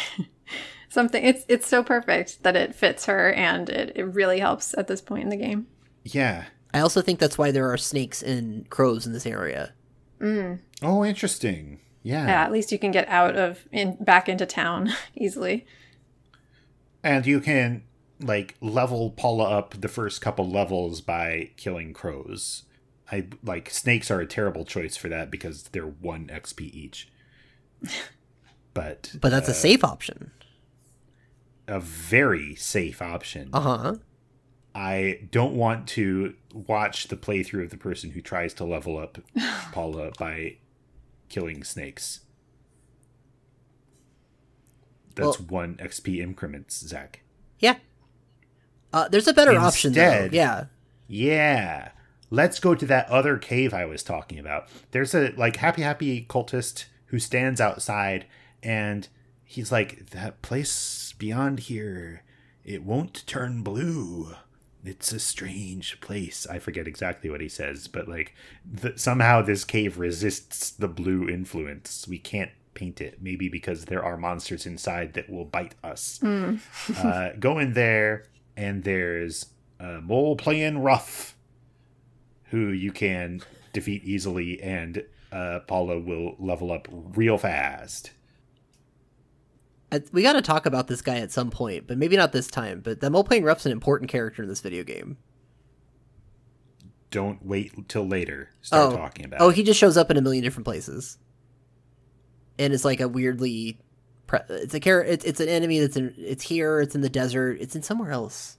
something. It's it's so perfect that it fits her, and it, it really helps at this point in the game. Yeah. I also think that's why there are snakes and crows in this area. Mm. Oh, interesting. Yeah. yeah, at least you can get out of in back into town easily. And you can, like, level Paula up the first couple levels by killing crows. I like snakes are a terrible choice for that because they're one X P each. But But that's uh, a safe option. A very safe option. Uh-huh. I don't want to watch the playthrough of the person who tries to level up Paula by killing snakes. That's well, one X P increments, Zach. Yeah. Uh, there's a better Instead, option, though. Yeah. Yeah. Let's go to that other cave I was talking about. There's a, like, happy, happy cultist who stands outside, and he's like, that place beyond here, it won't turn blue. It's a strange place. I forget exactly what he says, but like th- somehow this cave resists the blue influence. We can't paint it, maybe because there are monsters inside that will bite us. Mm. uh, go in there, and there's a mole playing rough, who you can defeat easily, and uh, Paula will level up real fast. We got to talk about this guy at some point, but maybe not this time. But the mole playing rough's an important character in this video game. Don't wait till later. Start oh. talking about. Oh, it. He just shows up in a million different places, and it's like a weirdly, pre- it's a char- it's, it's an enemy that's in. It's here. It's in the desert. It's in somewhere else.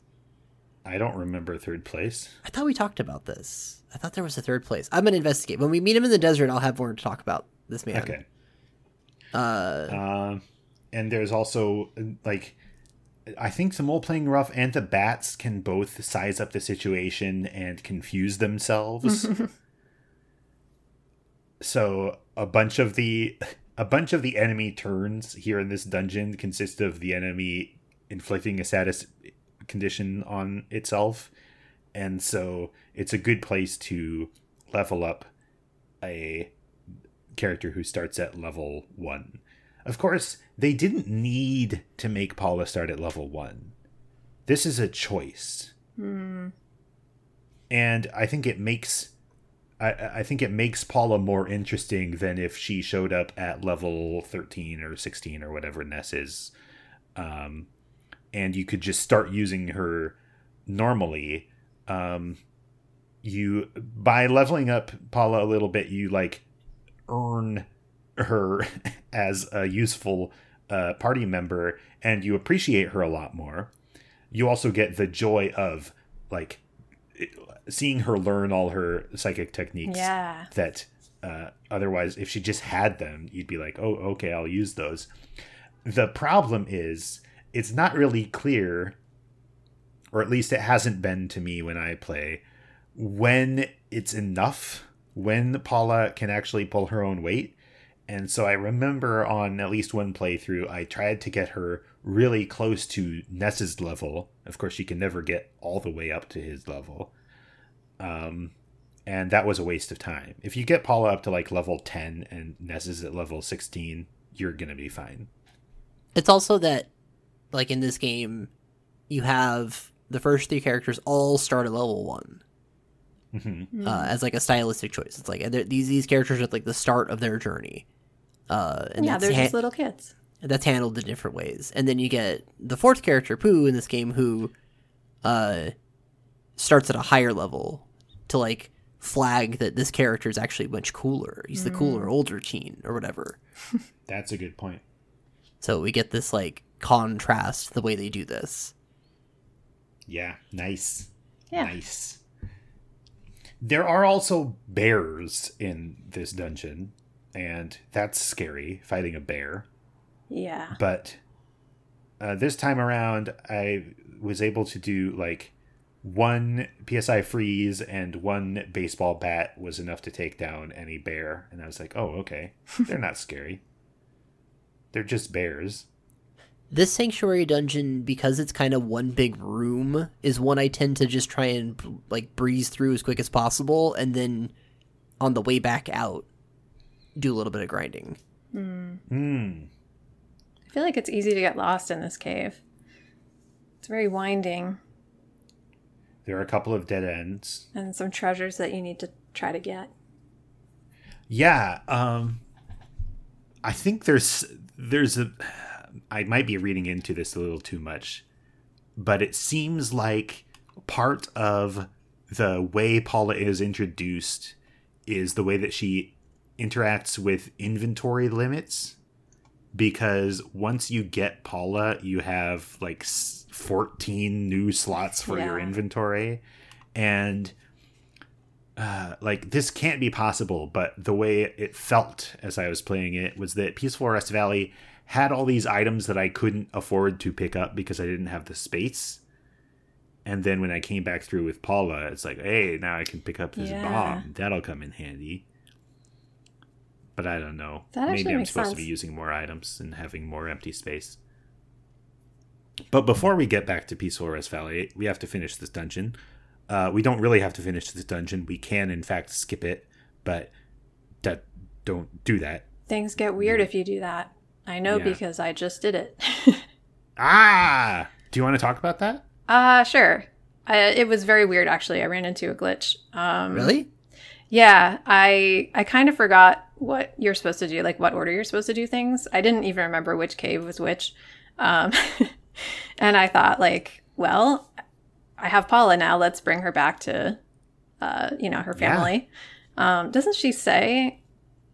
I don't remember third place. I thought we talked about this. I thought there was a third place. I'm gonna investigate. When we meet him in the desert, I'll have more to talk about this man. Okay. Uh. Uh And there's also, like, I think the mole playing rough and the bats can both size up the situation and confuse themselves. So a bunch of the a bunch of the enemy turns here in this dungeon consist of the enemy inflicting a status condition on itself. And so it's a good place to level up a character who starts at level one. Of course, they didn't need to make Paula start at level one. This is a choice. Mm. And I think it makes I, I think it makes Paula more interesting than if she showed up at level thirteen or sixteen or whatever Ness is. Um, and you could just start using her normally. Um, you by leveling up Paula a little bit, you like earn her as a useful uh, party member, and you appreciate her a lot more. You also get the joy of, like, seeing her learn all her psychic techniques yeah. that uh, otherwise, if she just had them, you'd be like, oh, okay, I'll use those. The problem is it's not really clear, or at least it hasn't been to me when I play, when it's enough, when Paula can actually pull her own weight. And so I remember on at least one playthrough, I tried to get her really close to Ness's level. Of course, she can never get all the way up to his level. Um, and that was a waste of time. If you get Paula up to like level ten and Ness is at level sixteen, you're going to be fine. It's also that, like, in this game, you have the first three characters all start at level one. Mm-hmm. Uh, as like a stylistic choice. It's like these these characters are at like the start of their journey. Uh, and yeah, they're ha- just little kids. That's handled in different ways. And then you get the fourth character, Pooh, in this game, who uh, starts at a higher level to like flag that this character is actually much cooler. He's mm. the cooler, older teen or whatever. That's a good point. So we get this like contrast the way they do this. Yeah, nice. Yeah. Nice. There are also bears in this dungeon, and that's scary, fighting a bear. Yeah. But uh, this time around, I was able to do, like, one P S I freeze and one baseball bat was enough to take down any bear. And I was like, oh, okay, they're not scary. They're just bears. This sanctuary dungeon, because it's kind of one big room, is one I tend to just try and like breeze through as quick as possible, and then on the way back out, do a little bit of grinding. Mm. Mm. I feel like it's easy to get lost in this cave. It's very winding. There are a couple of dead ends. And some treasures that you need to try to get. Yeah. Um, I think there's there's a... I might be reading into this a little too much, but it seems like part of the way Paula is introduced is the way that she interacts with inventory limits, because once you get Paula, you have like fourteen new slots for yeah. your inventory, and uh, like this can't be possible, but the way it felt as I was playing it was that Peaceful Rest Valley had all these items that I couldn't afford to pick up because I didn't have the space. And then when I came back through with Paula, it's like, hey, now I can pick up this yeah. bomb. That'll come in handy. But I don't know. That Maybe I'm supposed sense. to be using more items and having more empty space. But before we get back to Peaceful Rest Valley, we have to finish this dungeon. Uh, we don't really have to finish this dungeon. We can, in fact, skip it. But that, don't do that. Things get weird yeah. if you do that. I know yeah. because I just did it. ah! Do you want to talk about that? Uh, sure. I, it was very weird, actually. I ran into a glitch. Um, really? Yeah. I I kind of forgot what you're supposed to do, like what order you're supposed to do things. I didn't even remember which cave was which. Um, and I thought, like, well, I have Paula now. Let's bring her back to, uh, you know, her family. Yeah. Um, doesn't she say,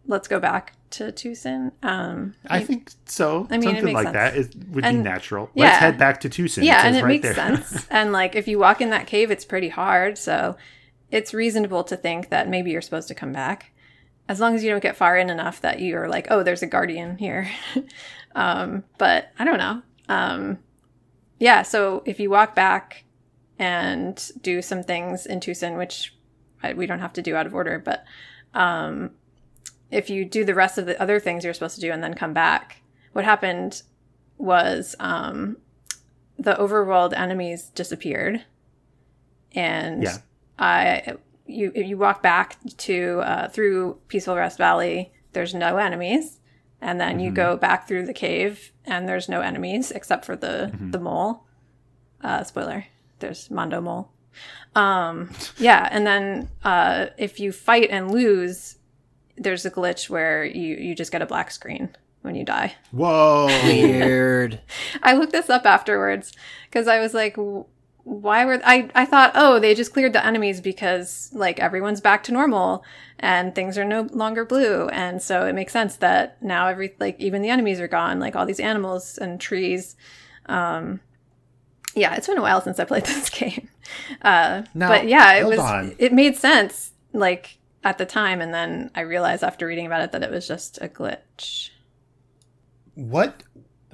let's go back to Twoson? Um, I maybe, think so. I mean, something it makes like sense. that it would and, be natural. Yeah. Let's head back to Twoson. Yeah, it and it right makes there. sense. And like, if you walk in that cave, it's pretty hard. So it's reasonable to think that maybe you're supposed to come back, as long as you don't get far in enough that you're like, oh, there's a guardian here. um, but I don't know. Um, yeah. So if you walk back and do some things in Twoson, which I, we don't have to do out of order, but um, if you do the rest of the other things you're supposed to do and then come back, what happened was um, the overworld enemies disappeared, and yeah. I you you walk back to uh, through Peaceful Rest Valley. There's no enemies, and then mm-hmm. you go back through the cave, and there's no enemies except for the mm-hmm. the mole. Uh, spoiler: there's Mondo Mole. Um, yeah, and then uh, if you fight and lose, there's a glitch where you, you just get a black screen when you die. Whoa. Weird. I looked this up afterwards because I was like, why were... I, I thought, oh, they just cleared the enemies because, like, everyone's back to normal and things are no longer blue. And so it makes sense that now every... Like, even the enemies are gone. Like, all these animals and trees. Um, yeah, it's been a while since I played this game. Uh, now, but, yeah, it was... On. It made sense, like, at the time. And then I realized after reading about it that it was just a glitch. What...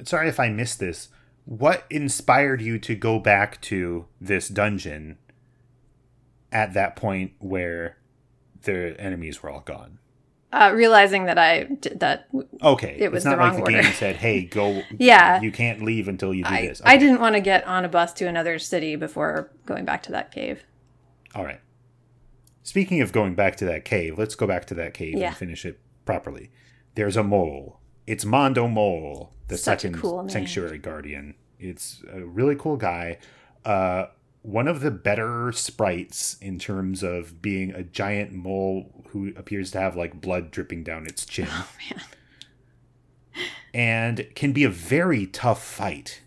Sorry if I missed this. What inspired you to go back to this dungeon at that point where the enemies were all gone? Uh, realizing that I did that. Okay. It was the wrong order. It's not like the game said, hey, go. Yeah. You can't leave until you do I, this. Okay. I didn't want to get on a bus to another city before going back to that cave. All right. Speaking of going back to that cave, let's go back to that cave yeah. and finish it properly. There's a mole. It's Mondo Mole, the Such second cool sanctuary guardian. It's a really cool guy. Uh, one of the better sprites in terms of being a giant mole who appears to have like blood dripping down its chin. Oh, man. And can be a very tough fight.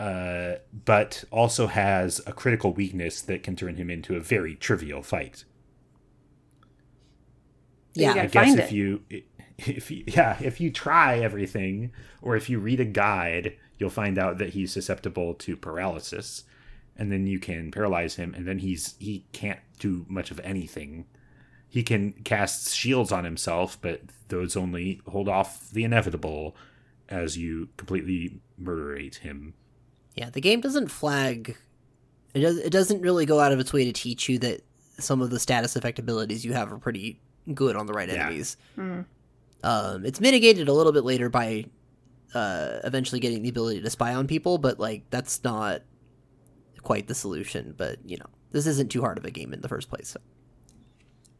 Uh, but also has a critical weakness that can turn him into a very trivial fight. Yeah, I guess if you... It, If you, yeah, if you try everything, or if you read a guide, you'll find out that he's susceptible to paralysis, and then you can paralyze him, and then he's he can't do much of anything. He can cast shields on himself, but those only hold off the inevitable as you completely murderate him. Yeah, the game doesn't flag. It does. It doesn't really go out of its way to teach you that some of the status effect abilities you have are pretty good on the right enemies. Yeah. Mm. Um, it's mitigated a little bit later by uh, eventually getting the ability to spy on people, but like that's not quite the solution. But you know, this isn't too hard of a game in the first place. So.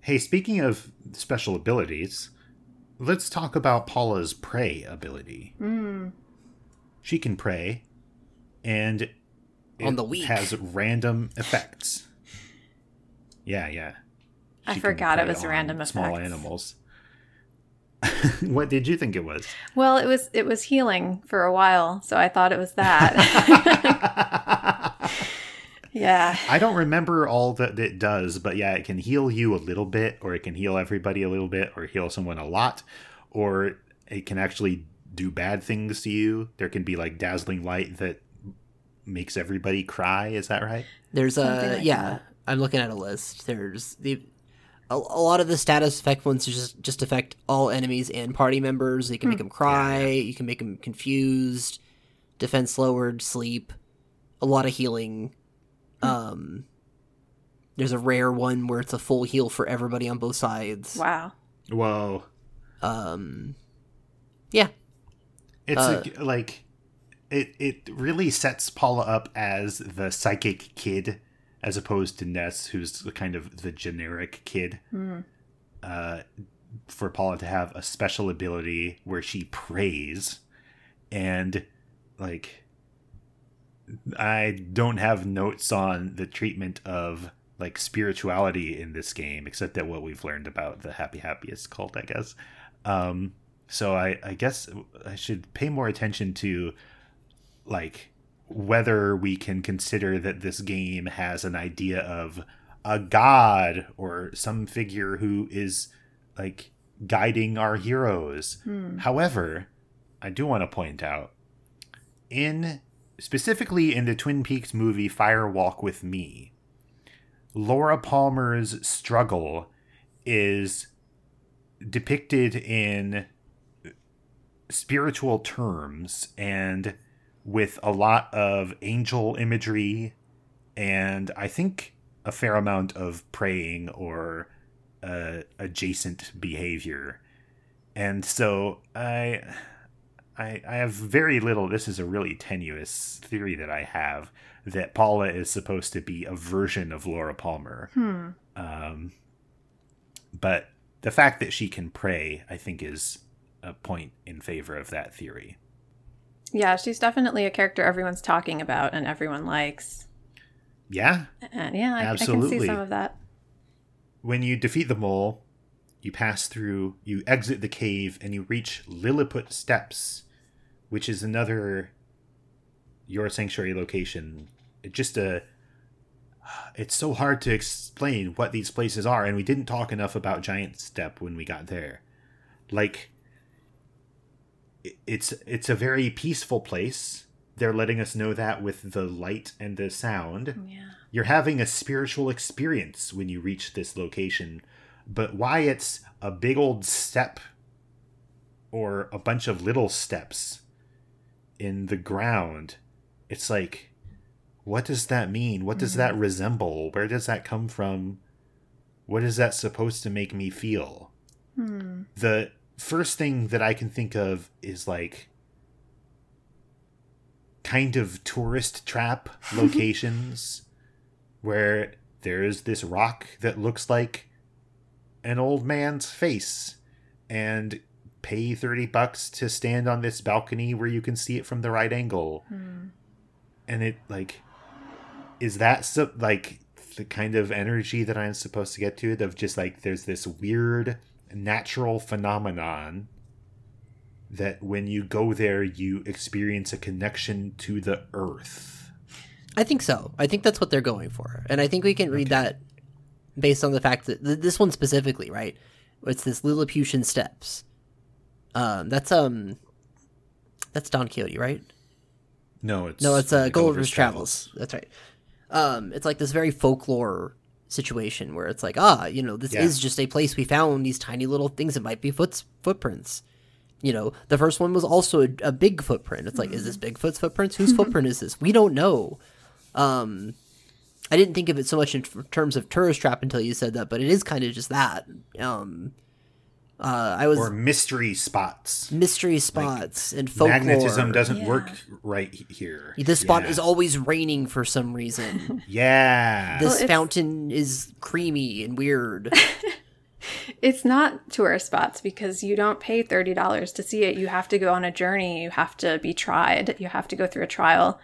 Hey, speaking of special abilities, let's talk about Paula's prey ability. Mm. She can prey, and it on the weak. Has random effects. Yeah, yeah. She I forgot it was random effects. Small animals. What did you think it was? Well, it was it was healing for a while, so I thought it was that. Yeah. I don't remember all that it does, but yeah, it can heal you a little bit, or it can heal everybody a little bit, or heal someone a lot, or it can actually do bad things to you. There can be like dazzling light that makes everybody cry. Is that right? There's a, like yeah, that. I'm looking at a list. There's the... A, a lot of the status effect ones just just affect all enemies and party members. You can mm. make them cry. Yeah, yeah. You can make them confused, defense lowered, sleep, a lot of healing. Mm. Um, there's a rare one where it's a full heal for everybody on both sides. Wow. Whoa. Um, yeah. It's uh, a, like it. It really sets Paula up as the psychic kid. As opposed to Ness, who's kind of the generic kid, mm. uh, for Paula to have a special ability where she prays, and like, I don't have notes on the treatment of like spirituality in this game, except that what we've learned about the Happy Happiest cult, I guess. Um, so I, I guess I should pay more attention to like. Whether we can consider that this game has an idea of a god or some figure who is like guiding our heroes. Hmm. However, I do want to point out in specifically in the Twin Peaks movie Fire Walk with Me, Laura Palmer's struggle is depicted in spiritual terms and with a lot of angel imagery and I think a fair amount of praying or uh, adjacent behavior. And so I, I I have very little, this is a really tenuous theory that I have, that Paula is supposed to be a version of Laura Palmer. Hmm. Um, but the fact that she can pray, I think, is a point in favor of that theory. Yeah, she's definitely a character everyone's talking about and everyone likes. Yeah. And yeah, I, absolutely. I can see some of that. When you defeat the mole, you pass through, you exit the cave, and you reach Lilliput Steps, which is another Your Sanctuary location just a, it's so hard to explain what these places are, and we didn't talk enough about Giant Step when we got there. Like, it's it's a very peaceful place. They're letting us know that with the light and the sound. Yeah. You're having a spiritual experience when you reach this location. But why it's a big old step or a bunch of little steps in the ground, it's like, what does that mean? What does mm-hmm. that resemble? Where does that come from? What is that supposed to make me feel? Hmm. The first thing that I can think of is like kind of tourist trap locations where there's this rock that looks like an old man's face, and pay thirty bucks to stand on this balcony where you can see it from the right angle. Mm. And it like, is that so, like the kind of energy that I'm supposed to get to it of just like, there's this weird natural phenomenon that when you go there, you experience a connection to the earth. I think so. I think that's what they're going for. And I think we can read okay. that based on the fact that th- this one specifically, right? It's this Lilliputian Steps. Um, that's um, that's Don Quixote, right? No, it's... No, it's uh, Gulliver's Travels. Travels. That's right. Um, it's like this very folklore situation where it's like, ah, you know, this yeah. is just a place we found these tiny little things that might be foot- footprints. You know, the first one was also a, a big footprint. It's like, mm-hmm. is this Bigfoot's footprints? Whose footprint is this? We don't know. Um, I didn't think of it so much in f- terms of tourist trap until you said that, but it is kind of just that. Um, uh, I was or mystery spots, mystery spots, like, and folklore. Magnetism doesn't yeah. work right here. This spot yeah. is always raining for some reason. yeah, this well, fountain is creamy and weird. It's not tourist spots because you don't pay thirty dollars to see it. You have to go on a journey. You have to be tried. You have to go through a trial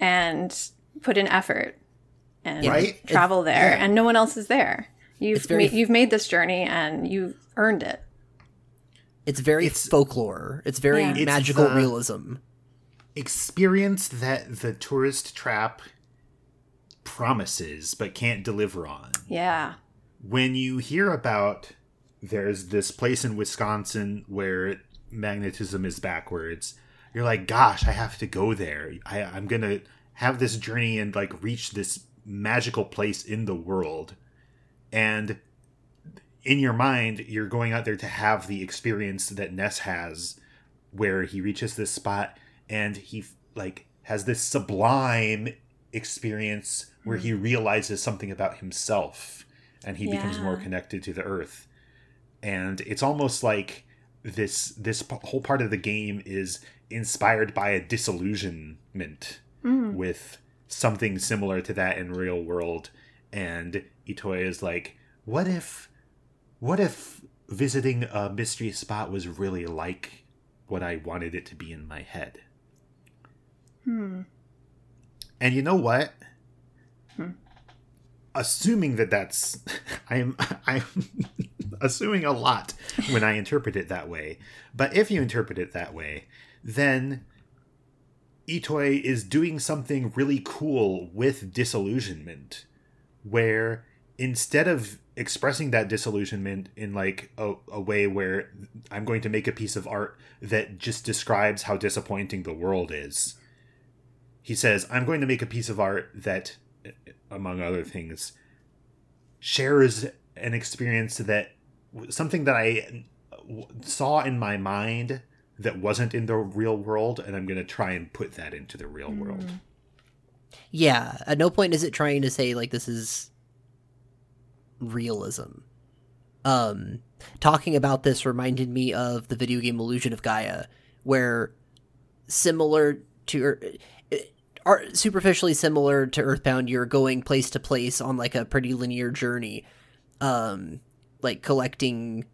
and put in effort and right? travel it's, there. Yeah. And no one else is there. You've very, ma- you've made this journey and you've earned it. It's very it's, folklore. It's very yeah. magical it's realism. Experience that the tourist trap promises but can't deliver on. Yeah. When you hear about there's this place in Wisconsin where magnetism is backwards, you're like, gosh, I have to go there. I, I'm going to have this journey and like reach this magical place in the world. And in your mind, you're going out there to have the experience that Ness has where he reaches this spot and he like has this sublime experience where he realizes something about himself. And he yeah. becomes more connected to the earth. And it's almost like this this p- whole part of the game is inspired by a disillusionment mm. with something similar to that in real world. And Itoy is like, what if, what if visiting a mystery spot was really like what I wanted it to be in my head? Hmm. And you know what? Hmm. Assuming that that's, I'm I'm assuming a lot when I interpret it that way. But if you interpret it that way, then Itoy is doing something really cool with disillusionment, where instead of expressing that disillusionment in like a, a way where I'm going to make a piece of art that just describes how disappointing the world is, he says, I'm going to make a piece of art that, among other things, shares an experience that something that I w- saw in my mind that wasn't in the real world, and I'm going to try and put that into the real mm. world. Yeah, at no point is it trying to say like this is realism. Um, talking about this reminded me of the video game Illusion of Gaia, where similar to or, are superficially similar to Earthbound, you're going place to place on like a pretty linear journey, um, like collecting,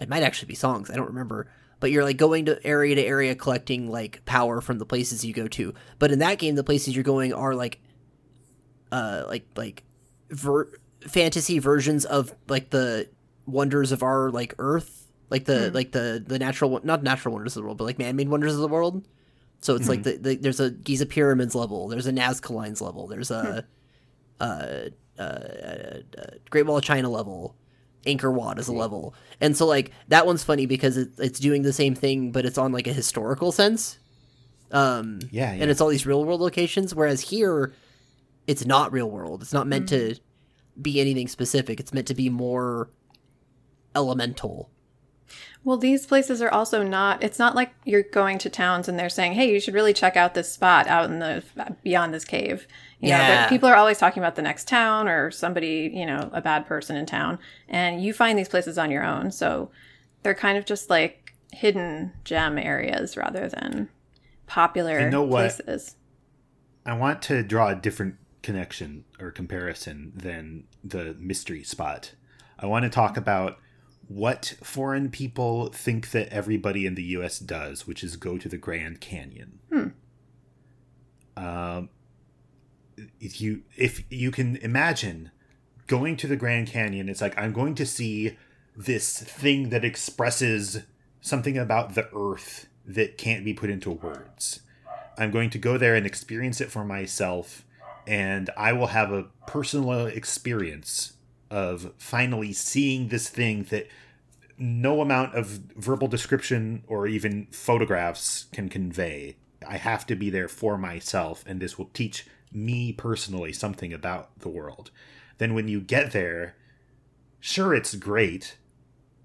it might actually be songs, I don't remember, but you're like going to area to area collecting like power from the places you go to. But in that game, the places you're going are like uh, like like ver- fantasy versions of like the wonders of our like Earth, like the mm. like the the natural, not natural wonders of the world, but like man-made wonders of the world. So it's mm-hmm. like the, the, there's a Giza Pyramids level, there's a Nazca Lines level, there's a hmm. uh, uh, uh, uh, Great Wall of China level, Angkor Wat is a level. And so like that one's funny because it, it's doing the same thing, but it's on like a historical sense. Um, yeah, yeah. And it's all these real world locations, whereas here it's not real world. It's not meant mm-hmm. to be anything specific. It's meant to be more elemental. Well, these places are also not, it's not like you're going to towns and they're saying, hey, you should really check out this spot out in the, beyond this cave. You yeah. know, people are always talking about the next town or somebody, you know, a bad person in town. And you find these places on your own. So they're kind of just like hidden gem areas rather than popular you know what? places. I want to draw a different connection or comparison than the mystery spot. I want to talk about what foreign people think that everybody in the U S does, which is go to the Grand Canyon. Hmm. Um, if you if you can imagine going to the Grand Canyon, it's like, I'm going to see this thing that expresses something about the earth that can't be put into words. I'm going to go there and experience it for myself, and I will have a personal experience of finally seeing this thing that no amount of verbal description or even photographs can convey. I have to be there for myself, and this will teach me personally something about the world. Then when you get there, sure, it's great,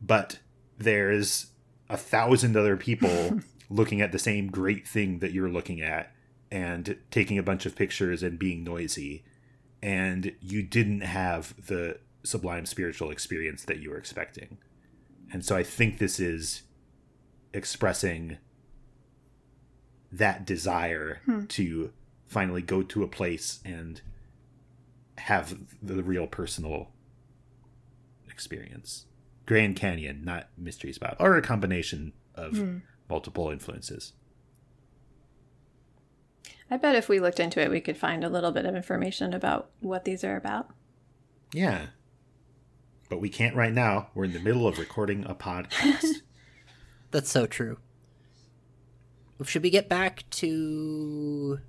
but there's a thousand other people looking at the same great thing that you're looking at and taking a bunch of pictures and being noisy. And you didn't have the sublime spiritual experience that you were expecting. And so I think this is expressing that desire hmm. to finally go to a place and have the real personal experience. Grand Canyon, not mystery spot, or a combination of hmm. multiple influences. I bet if we looked into it, we could find a little bit of information about what these are about. Yeah. But we can't right now. We're in the middle of recording a podcast. That's so true. Should we get back to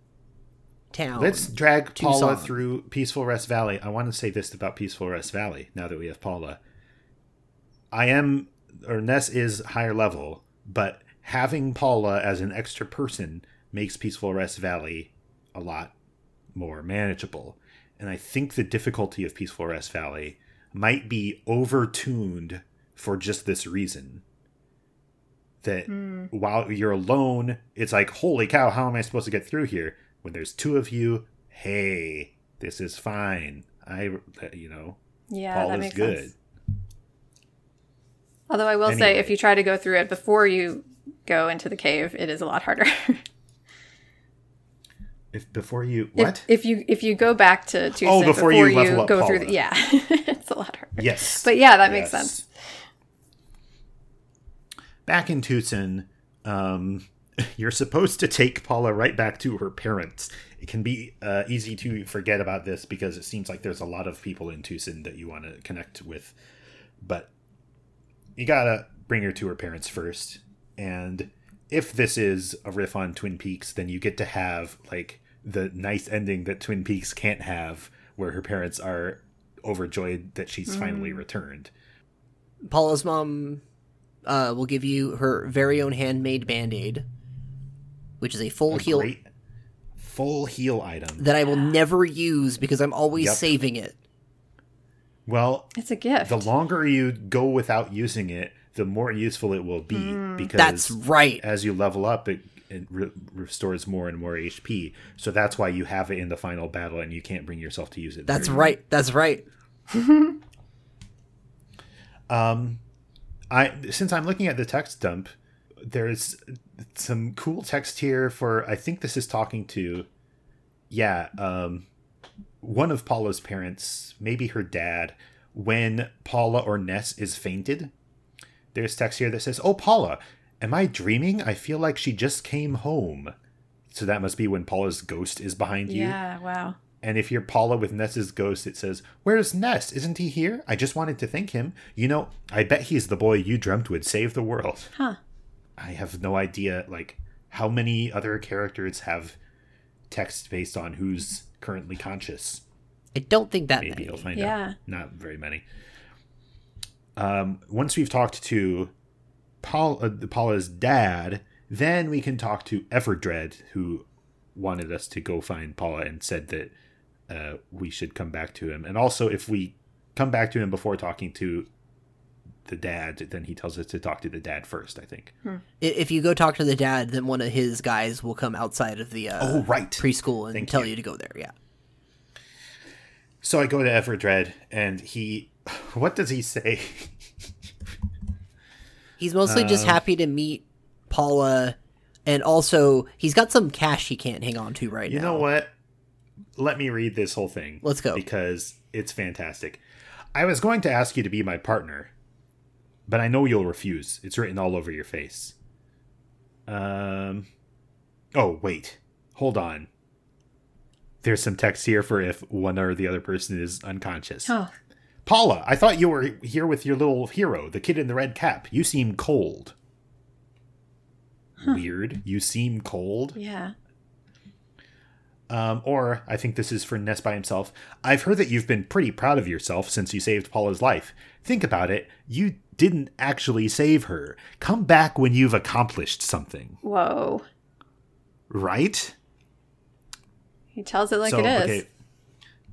town? Let's drag Twoson. Paula through Peaceful Rest Valley. I want to say this about Peaceful Rest Valley now that we have Paula. I am, or Ness is higher level, but having Paula as an extra person makes Peaceful Rest Valley a lot more manageable. And I think the difficulty of Peaceful Rest Valley might be overtuned for just this reason. That mm. while you're alone, it's like, holy cow, how am I supposed to get through here? When there's two of you, hey, this is fine. I, you know, yeah, all that is makes good. Sense. Although I will anyway. say, if you try to go through it before you go into the cave, it is a lot harder. If before you what? If, if you if you go back to Twoson oh, before, before you, level you up go Paula. Through the, yeah, it's a lot harder. Yes, but yeah, that yes. makes sense. Back in Twoson, um, you're supposed to take Paula right back to her parents. It can be uh, easy to forget about this because it seems like there's a lot of people in Twoson that you want to connect with, but you gotta bring her to her parents first. And if this is a riff on Twin Peaks, then you get to have like the nice ending that Twin Peaks can't have, where her parents are overjoyed that she's mm. finally returned. Paula's mom uh, will give you her very own handmade Band-Aid, which is a full a heal, full heal item that I will never use because I'm always yep. saving it. Well, it's a gift. The longer you go without using it, the more useful it will be mm, because that's right. As you level up, it, it re- restores more and more H P. So that's why you have it in the final battle and you can't bring yourself to use it. That's right. Long. That's right. um, I since I'm looking at the text dump, there's some cool text here for, I think this is talking to, yeah, um, one of Paula's parents, maybe her dad, when Paula or Ness is fainted. There's text here that says, oh, Paula, am I dreaming? I feel like she just came home. So that must be when Paula's ghost is behind you. Yeah, wow. And if you're Paula with Ness's ghost, it says, where's Ness? Isn't he here? I just wanted to thank him. You know, I bet he's the boy you dreamt would save the world. Huh. I have no idea, like, how many other characters have text based on who's currently conscious? I don't think that Maybe many. Maybe you'll find yeah. out. Not very many. Um, once we've talked to Paul, uh, Paula's dad, then we can talk to Everdred, who wanted us to go find Paula and said that uh, we should come back to him. And also, if we come back to him before talking to the dad, then he tells us to talk to the dad first, I think. Hmm. If you go talk to the dad, then one of his guys will come outside of the uh, oh, right. preschool and Thank tell you. you to go there. Yeah. So I go to Everdred, and he... What does he say? He's mostly um, just happy to meet Paula, and also he's got some cash he can't hang on to right you now. You know what? Let me read this whole thing. Let's go. Because it's fantastic. I was going to ask you to be my partner, but I know you'll refuse. It's written all over your face. Um. Oh, wait. Hold on. There's some text here for if one or the other person is unconscious. Oh. Paula, I thought you were here with your little hero, the kid in the red cap. You seem cold. Huh. Weird. You seem cold? Yeah. Um, or, I think this is for Ness by himself, I've heard that you've been pretty proud of yourself since you saved Paula's life. Think about it. You didn't actually save her. Come back when you've accomplished something. Whoa. Right? He tells it like so, it is. Okay.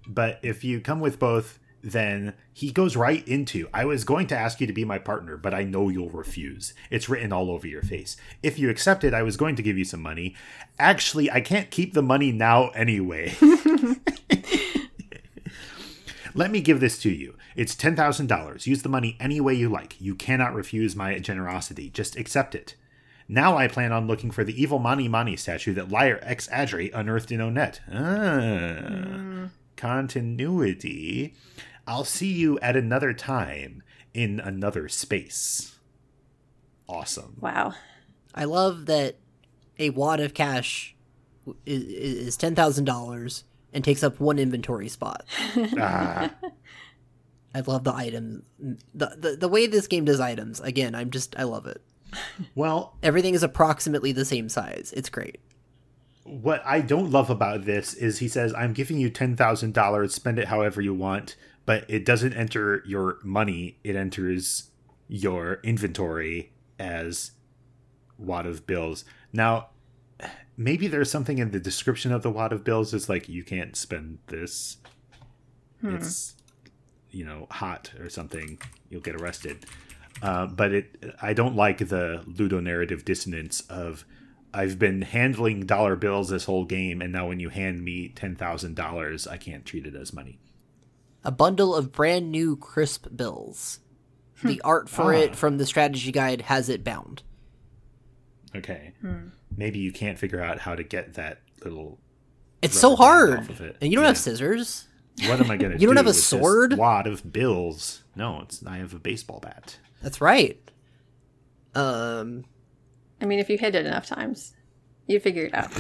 But if you come with both... Then he goes right into, I was going to ask you to be my partner, but I know you'll refuse. It's written all over your face. If you accept it, I was going to give you some money. Actually, I can't keep the money now anyway. Let me give this to you. It's ten thousand dollars. Use the money any way you like. You cannot refuse my generosity. Just accept it. Now I plan on looking for the evil Mani Mani statue that Lier X. Agerate unearthed in Onett. Ah, mm. Continuity... I'll see you at another time in another space. Awesome. Wow. I love that a wad of cash is ten thousand dollars and takes up one inventory spot. ah. I love the item. The, the the way this game does items, again, I'm just, I love it. Well. Everything is approximately the same size. It's great. What I don't love about this is he says, I'm giving you ten thousand dollars, spend it however you want. But it doesn't enter your money. It enters your inventory as wad of bills. Now, maybe there's something in the description of the wad of bills. It's like, you can't spend this. Hmm. It's, you know, hot or something. You'll get arrested. Uh, but it, I don't like the ludonarrative dissonance of, I've been handling dollar bills this whole game. And now when you hand me ten thousand dollars, I can't treat it as money. A bundle of brand new crisp bills. Hmm. The art for ah. it from the strategy guide has it bound. Okay. Hmm. Maybe you can't figure out how to get that little... It's so hard. Off of it. And you don't yeah. have scissors. What am I going to do? You don't have a sword? A wad of bills. No, it's, I have a baseball bat. That's right. Um, I mean, if you hit it enough times, you figure it out.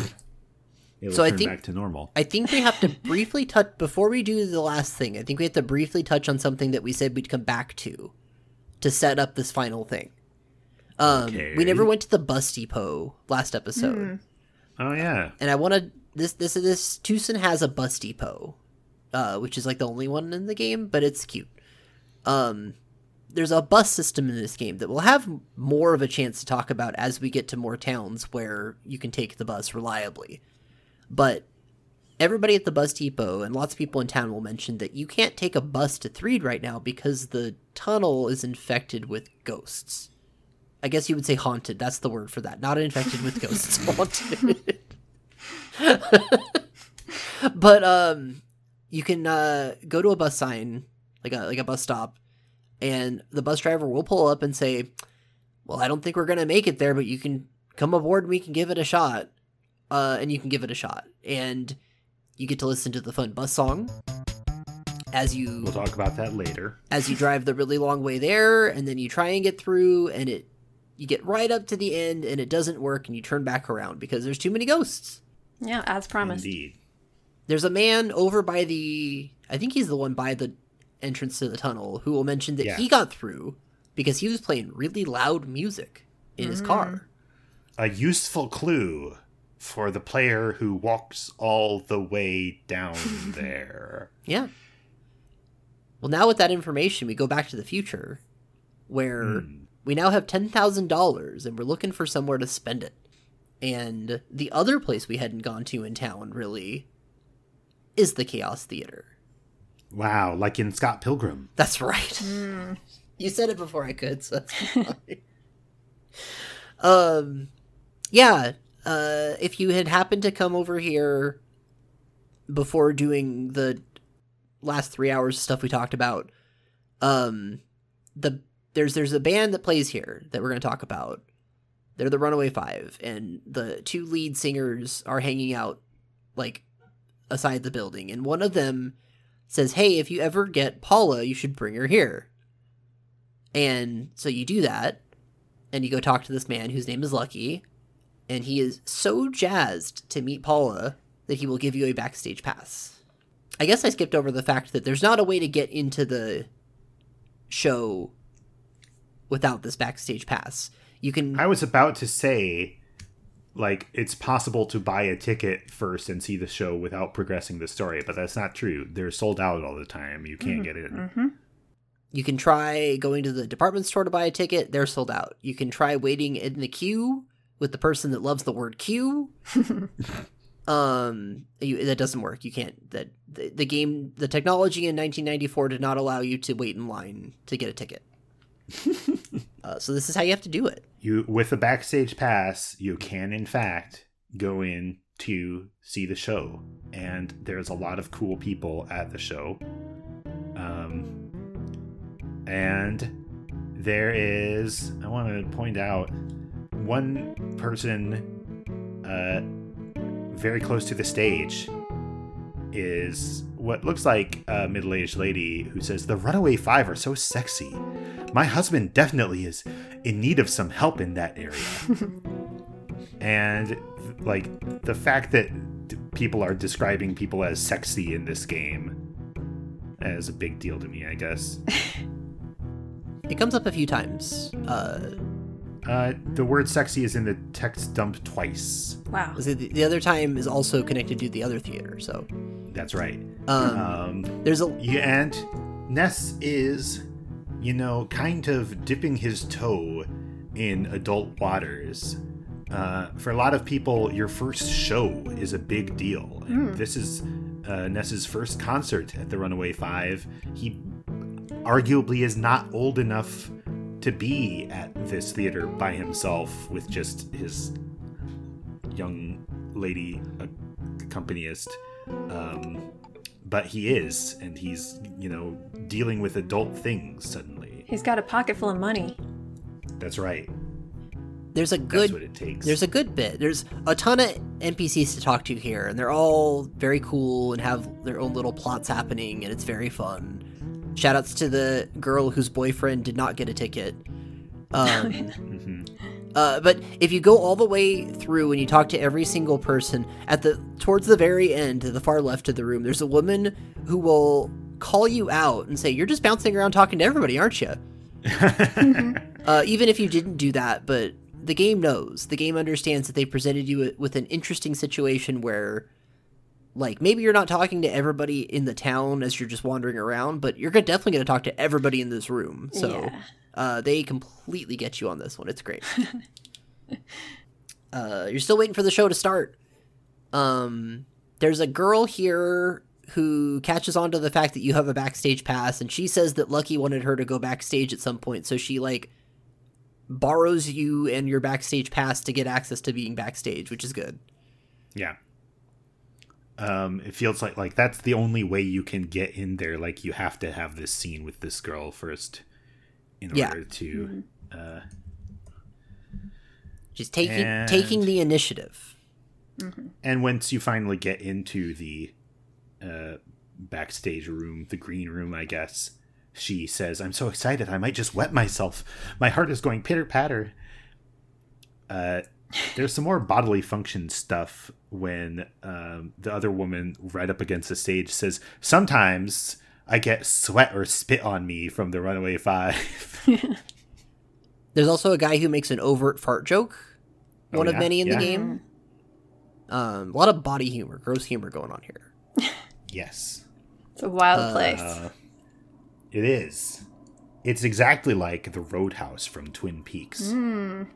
It so I think back to normal. I think we have to briefly touch before we do the last thing. I think we have to briefly touch on something that we said we'd come back to to set up this final thing. Um, okay. We never went to the bus depot last episode. Mm. Oh yeah. And I want to this this this Twoson has a bus depot, uh, which is like the only one in the game, but it's cute. Um, there's a bus system in this game that we'll have more of a chance to talk about as we get to more towns where you can take the bus reliably. But everybody at the bus depot and lots of people in town will mention that you can't take a bus to Threed right now because the tunnel is infected with ghosts. I guess you would say haunted. That's the word for that. Not infected with ghosts. Haunted. But um, you can uh, go to a bus sign, like a, like a bus stop, and the bus driver will pull up and say, well, I don't think we're going to make it there, but you can come aboard and we can give it a shot. Uh, and you can give it a shot, and you get to listen to the fun bus song as you. We'll talk about that later. As you drive the really long way there, and then you try and get through, and it, you get right up to the end, and it doesn't work, and you turn back around because there's too many ghosts. Yeah, as promised. Indeed. There's a man over by the. I think he's the one by the entrance to the tunnel who will mention that yeah. he got through because he was playing really loud music in mm-hmm. his car. a useful clue for the player who walks all the way down there. Yeah. Well, now with that information, we go back to the future, where mm. we now have ten thousand dollars, and we're looking for somewhere to spend it. And the other place we hadn't gone to in town, really, is the Chaos Theater. Wow, like in Scott Pilgrim. That's right. Mm. You said it before I could, so that's fine. um, yeah, uh, if you had happened to come over here before doing the last three hours of stuff we talked about, um, the there's there's a band that plays here that we're going to talk about. They're the Runaway Five, and the two lead singers are hanging out, like, aside the building. And one of them says, hey, if you ever get Paula, you should bring her here. And so you do that, and you go talk to this man whose name is Lucky, and he is so jazzed to meet Paula that he will give you a backstage pass. I guess I skipped over the fact that there's not a way to get into the show without this backstage pass. You can. I was about to say, like, it's possible to buy a ticket first and see the show without progressing the story, but that's not true. They're sold out all the time. You can't mm-hmm. get in. Mm-hmm. You can try going to the department store to buy a ticket. They're sold out. You can try waiting in the queue with the person that loves the word queue. um, you, that doesn't work. You can't. That the, the game, the technology in nineteen ninety-four did not allow you to wait in line to get a ticket. uh, so this is how you have to do it. You with a backstage pass, you can in fact go in to see the show, and there's a lot of cool people at the show. Um. And there is, I want to point out, one person uh, very close to the stage is what looks like a middle-aged lady who says, the Runaway Five are so sexy. My husband definitely is in need of some help in that area. And, like, the fact that people are describing people as sexy in this game is a big deal to me, I guess. It comes up a few times. Uh, uh, the word sexy is in the text dump twice. Wow. The other time is also connected to the other theater, so. That's right. Um, um, there's a... Yeah, and Ness is, you know, kind of dipping his toe in adult waters. Uh, for a lot of people, your first show is a big deal. And mm. this is uh, Ness's first concert at the Runaway Five. He arguably is not old enough to be at this theater by himself with just his young lady accompanist. Um, but he is, and he's, you know, dealing with adult things suddenly. He's got a pocket full of money. That's right. There's a good, That's what it takes. There's a good bit. There's a ton of N P Cs to talk to here, and they're all very cool and have their own little plots happening, and it's very fun. Shoutouts to the girl whose boyfriend did not get a ticket. Um, uh, but if you go all the way through and you talk to every single person, at the towards the very end, to the far left of the room, there's a woman who will call you out and say, "You're just bouncing around talking to everybody, aren't you?" uh, even if you didn't do that, but the game knows. The game understands that they presented you with an interesting situation where, like, maybe you're not talking to everybody in the town as you're just wandering around, but you're definitely going to talk to everybody in this room. So yeah. uh, they completely get you on this one. It's great. uh, you're still waiting for the show to start. Um, there's a girl here who catches on to the fact that you have a backstage pass, and she says that Lucky wanted her to go backstage at some point, so she, like, borrows you and your backstage pass to get access to being backstage, which is good. Yeah. Um, it feels like, like that's the only way you can get in there. Like, you have to have this scene with this girl first in yeah. order to, uh, just taking, and, taking the initiative. Mm-hmm. And once you finally get into the, uh, backstage room, the green room, I guess, she says, I'm so excited. I might just wet myself. My heart is going pitter patter. Uh, There's some more bodily function stuff when um, the other woman right up against the stage says, sometimes I get sweat or spit on me from the Runaway Five. There's also a guy who makes an overt fart joke. oh, one yeah? of many in yeah. the game. Um, a lot of body humor, gross humor going on here. Yes. It's a wild uh, place. It is. It's exactly like the Roadhouse from Twin Peaks. Mm.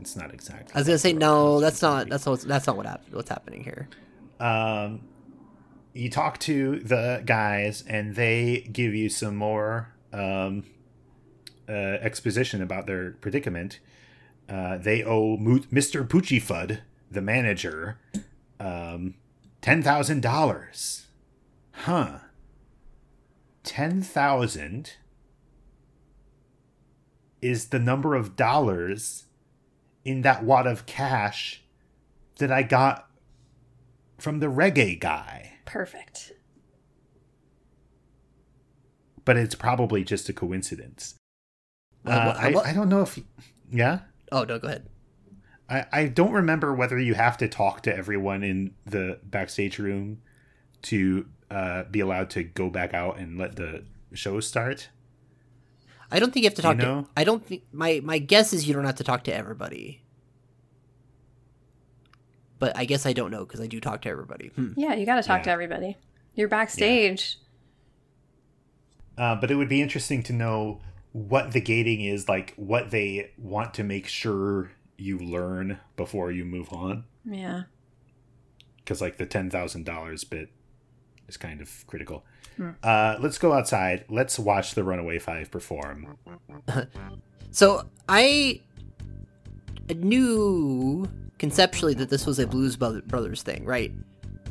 It's not exactly. I was like gonna say no. That's not. That's not. That's not what happened. What's happening here? Um, you talk to the guys, and they give you some more um uh, exposition about their predicament. Uh, they owe Mister Poochyfud, the manager, um, ten thousand dollars. Huh. Ten thousand is the number of dollars in that wad of cash that I got from the reggae guy. Perfect. But it's probably just a coincidence. Uh, uh, I, I don't know if... You, yeah? Oh, no, go ahead. I, I don't remember whether you have to talk to everyone in the backstage room to uh, be allowed to go back out and let the show start. I don't think you have to talk you know? to... I don't think... My, my guess is you don't have to talk to everybody. But I guess I don't know, because I do talk to everybody. Hmm. Yeah, you gotta talk yeah. to everybody. You're backstage. Yeah. Uh, but it would be interesting to know what the gating is, like, what they want to make sure you learn before you move on. Yeah. Because, like, the ten thousand dollars bit is kind of critical. Uh, let's go outside. Let's watch the Runaway Five perform. So I knew conceptually that this was a Blues Brothers thing, right?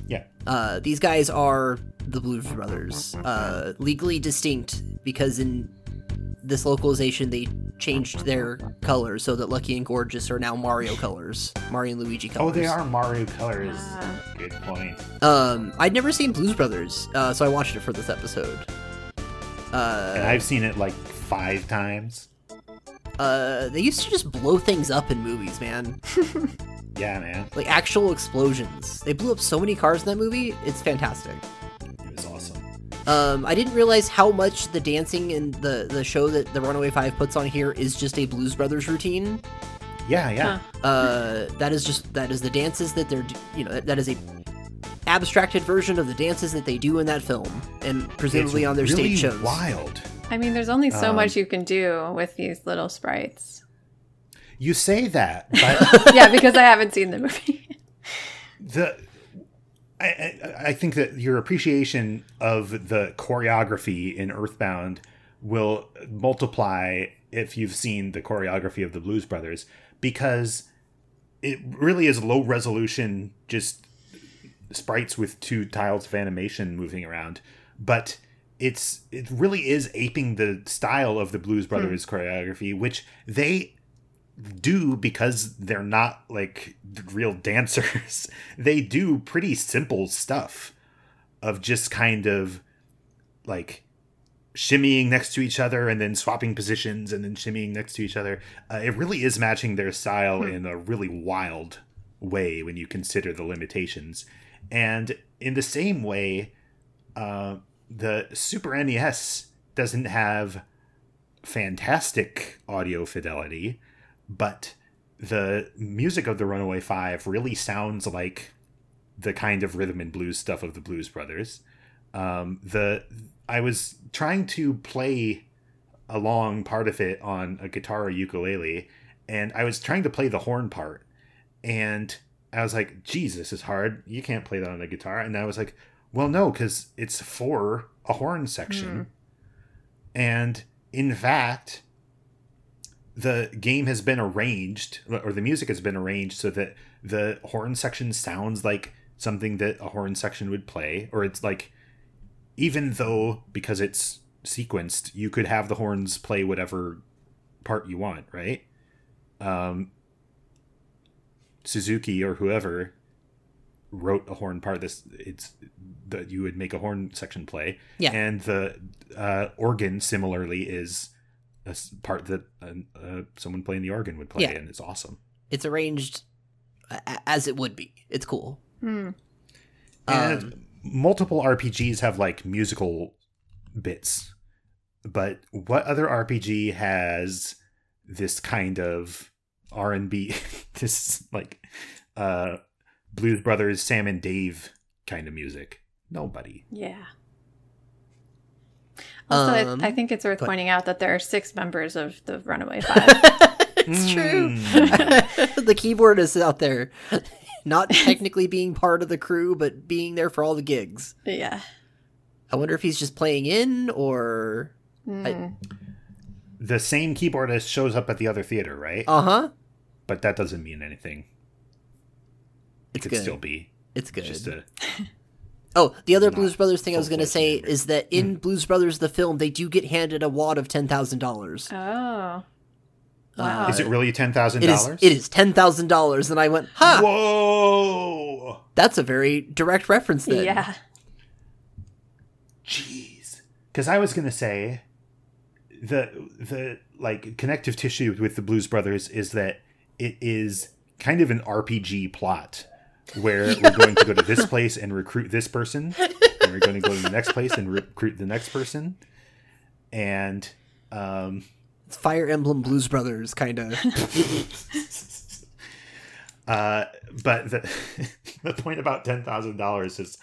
Yeah. Uh, these guys are the Blues Brothers, uh, legally distinct because in this localization they changed their colors so that Lucky and Gorgeous are now Mario colors, Mario and Luigi colors. Oh, they are Mario colors. Uh, Good point. Um, I'd never seen Blues Brothers, uh, so I watched it for this episode. Uh, and I've seen it like five times. Uh, they used to just blow things up in movies, man. Yeah, man. Like actual explosions. They blew up so many cars in that movie. It's fantastic. It was awesome. Um, I didn't realize how much the dancing and the, the show that the Runaway Five puts on here is just a Blues Brothers routine. Yeah, yeah. Huh. Uh, that is just, that is the dances that they're, you know, that, that is a abstracted version of the dances that they do in that film and presumably it's on their really stage shows. Wild. I mean, there's only so um, much you can do with these little sprites. You say that, but... Yeah, because I haven't seen the movie. the... I, I, I think that your appreciation of the choreography in Earthbound will multiply if you've seen the choreography of the Blues Brothers, because it really is low resolution, just sprites with two tiles of animation moving around. But it's it really is aping the style of the Blues Brothers mm. choreography, which they... do because they're not like real dancers. They do pretty simple stuff of just kind of like shimmying next to each other and then swapping positions and then shimmying next to each other. Uh, it really is matching their style mm-hmm. in a really wild way when you consider the limitations. And in the same way, uh, the Super N E S doesn't have fantastic audio fidelity, but the music of the Runaway Five really sounds like the kind of rhythm and blues stuff of the Blues Brothers. Um, the I was trying to play along part of it on a guitar or ukulele, and I was trying to play the horn part. And I was like, geez, this is hard. You can't play that on a guitar. And I was like, well, no, because it's for a horn section. Mm. And in fact... the game has been arranged, or the music has been arranged so that the horn section sounds like something that a horn section would play, or it's like, even though, because it's sequenced, you could have the horns play whatever part you want, right? Um, Suzuki or whoever wrote a horn part this it's that you would make a horn section play. Yeah. And the uh, organ similarly is a part that uh, uh, someone playing the organ would play, yeah. and it's awesome. It's arranged as it would be. It's cool. Mm. And um, multiple R P Gs have like musical bits, but what other R P G has this kind of R and B, this like uh, Blues Brothers, Sam and Dave kind of music. Nobody. Yeah. Also, um, I, I think it's worth but, pointing out that there are six members of the Runaway Five. It's true. The keyboard is out there, not technically being part of the crew, but being there for all the gigs. Yeah. I wonder if he's just playing in or... Mm. I... The same keyboardist shows up at the other theater, right? Uh-huh. But that doesn't mean anything. It it's could good. still be. It's good. It's just a... Oh, the other Blues Brothers thing I was going to say is that in mm. Blues Brothers, the film, they do get handed a wad of ten thousand dollars. Oh. Wow. Uh, is it really ten thousand dollars? It is, it is ten thousand dollars. And I went, ha! Whoa! That's a very direct reference then. Yeah. Jeez. Because I was going to say, the, the like connective tissue with the Blues Brothers is that it is kind of an R P G plot. Where yeah. we're going to go to this place and recruit this person, and we're going to go to the next place and recruit the next person, and um, it's Fire Emblem Blues Brothers kind of. uh, but the the point about ten thousand dollars is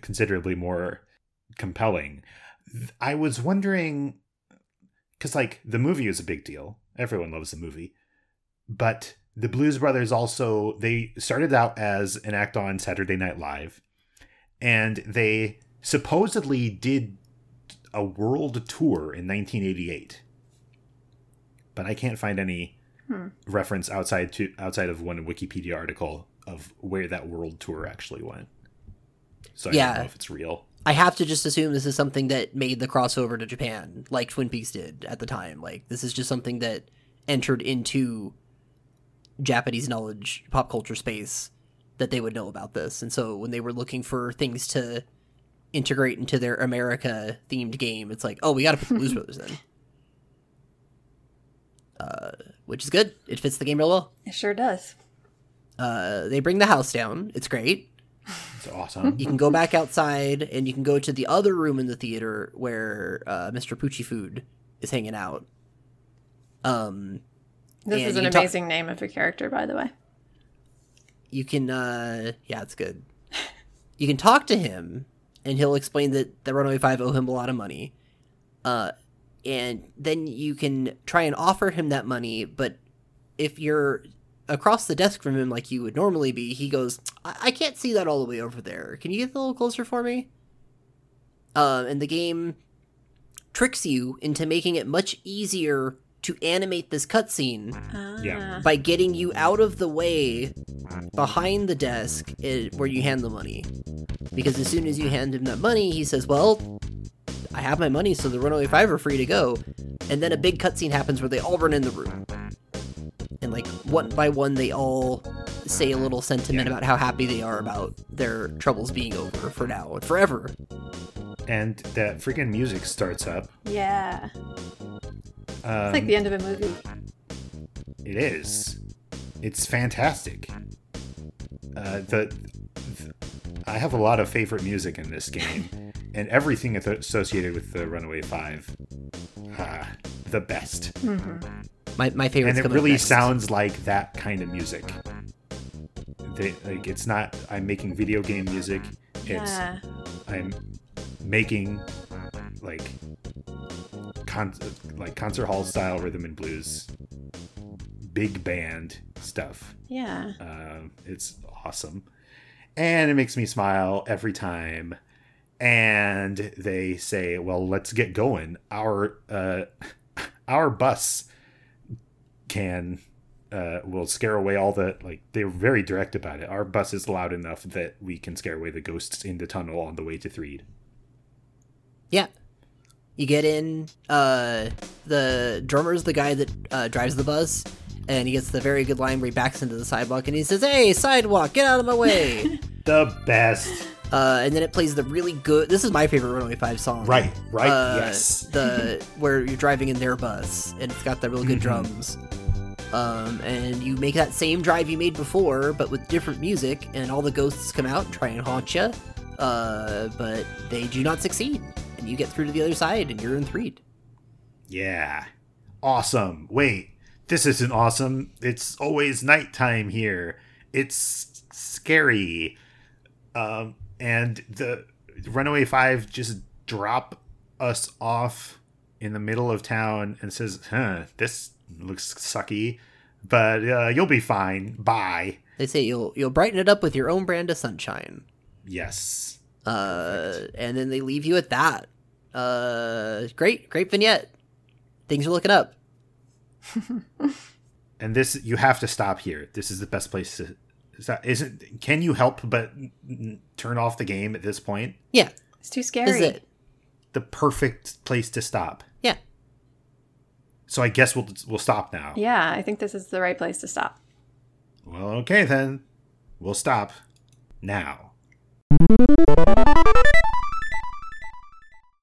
considerably more compelling. I was wondering, because like the movie is a big deal; everyone loves the movie, but. The Blues Brothers also, they started out as an act on Saturday Night Live, and they supposedly did a world tour in nineteen eighty-eight. But I can't find any hmm. reference outside to outside of one Wikipedia article of where that world tour actually went. So I yeah. don't know if it's real. I have to just assume this is something that made the crossover to Japan, like Twin Peaks did at the time. Like, this is just something that entered into... Japanese knowledge, pop culture space, that they would know about this. And so when they were looking for things to integrate into their America themed game, it's like, oh, we got to put the Blues Brothers in. Uh, which is good. It fits the game real well. It sure does. Uh, they bring the house down. It's great. It's awesome. You can go back outside and you can go to the other room in the theater where uh, Mister Poochyfud is hanging out. Um... This and is an amazing ta- name of a character, by the way. You can, uh, yeah, it's good. You can talk to him, and he'll explain that the Runaway Five owe him a lot of money. Uh, and then you can try and offer him that money, but if you're across the desk from him like you would normally be, he goes, I, I can't see that all the way over there. Can you get a little closer for me? Uh, and the game tricks you into making it much easier to animate this cutscene uh. yeah. by getting you out of the way behind the desk it, where you hand the money. Because as soon as you hand him that money, he says, well, I have my money, so the Runaway Five are free to go. And then a big cutscene happens where they all run in the room. And like one by one, they all say a little sentiment yeah. about how happy they are about their troubles being over for now and forever. And that freaking music starts up. Yeah. Um, it's like the end of a movie. It is. It's fantastic. Uh, the, the I have a lot of favorite music in this game, and everything associated with the Runaway Five, uh, the best. Mm-hmm. My my favorite. And it really sounds like that kind of music. They, like it's not. I'm making video game music. It's yeah. I'm making like. Con- like concert hall style rhythm and blues, big band stuff. Yeah, um, it's awesome, and it makes me smile every time. And they say, "Well, let's get going. Our uh, our bus can uh, will scare away all the like." They're very direct about it. Our bus is loud enough that we can scare away the ghosts in the tunnel on the way to Threed. Yeah. You get in, uh, the drummer's the guy that uh, drives the bus, and he gets the very good line where he backs into the sidewalk, and he says, hey, sidewalk, get out of my way! The best. Uh, and then it plays the really good, this is my favorite Runaway Five song. Right, right, uh, yes. The where you're driving in their bus, and it's got the really good drums. Um, and you make that same drive you made before, but with different music, and all the ghosts come out and try and haunt you, uh, but they do not succeed. You get through to the other side and you're in Threed. Yeah. Awesome. Wait, this isn't awesome. It's always nighttime here. It's scary. Um, and the Runaway Five just drop us off in the middle of town and says, huh, this looks sucky, but uh, you'll be fine. Bye. They say you'll you'll brighten it up with your own brand of sunshine. Yes. Uh, and then they leave you at that. Uh, great, great vignette. Things are looking up. And this, you have to stop here. This is the best place to stop. Isn't? Can you help but turn off the game at this point? Yeah, it's too scary. Is it the perfect place to stop? Yeah. So I guess we'll we'll stop now. Yeah, I think this is the right place to stop. Well, okay then. We'll stop now.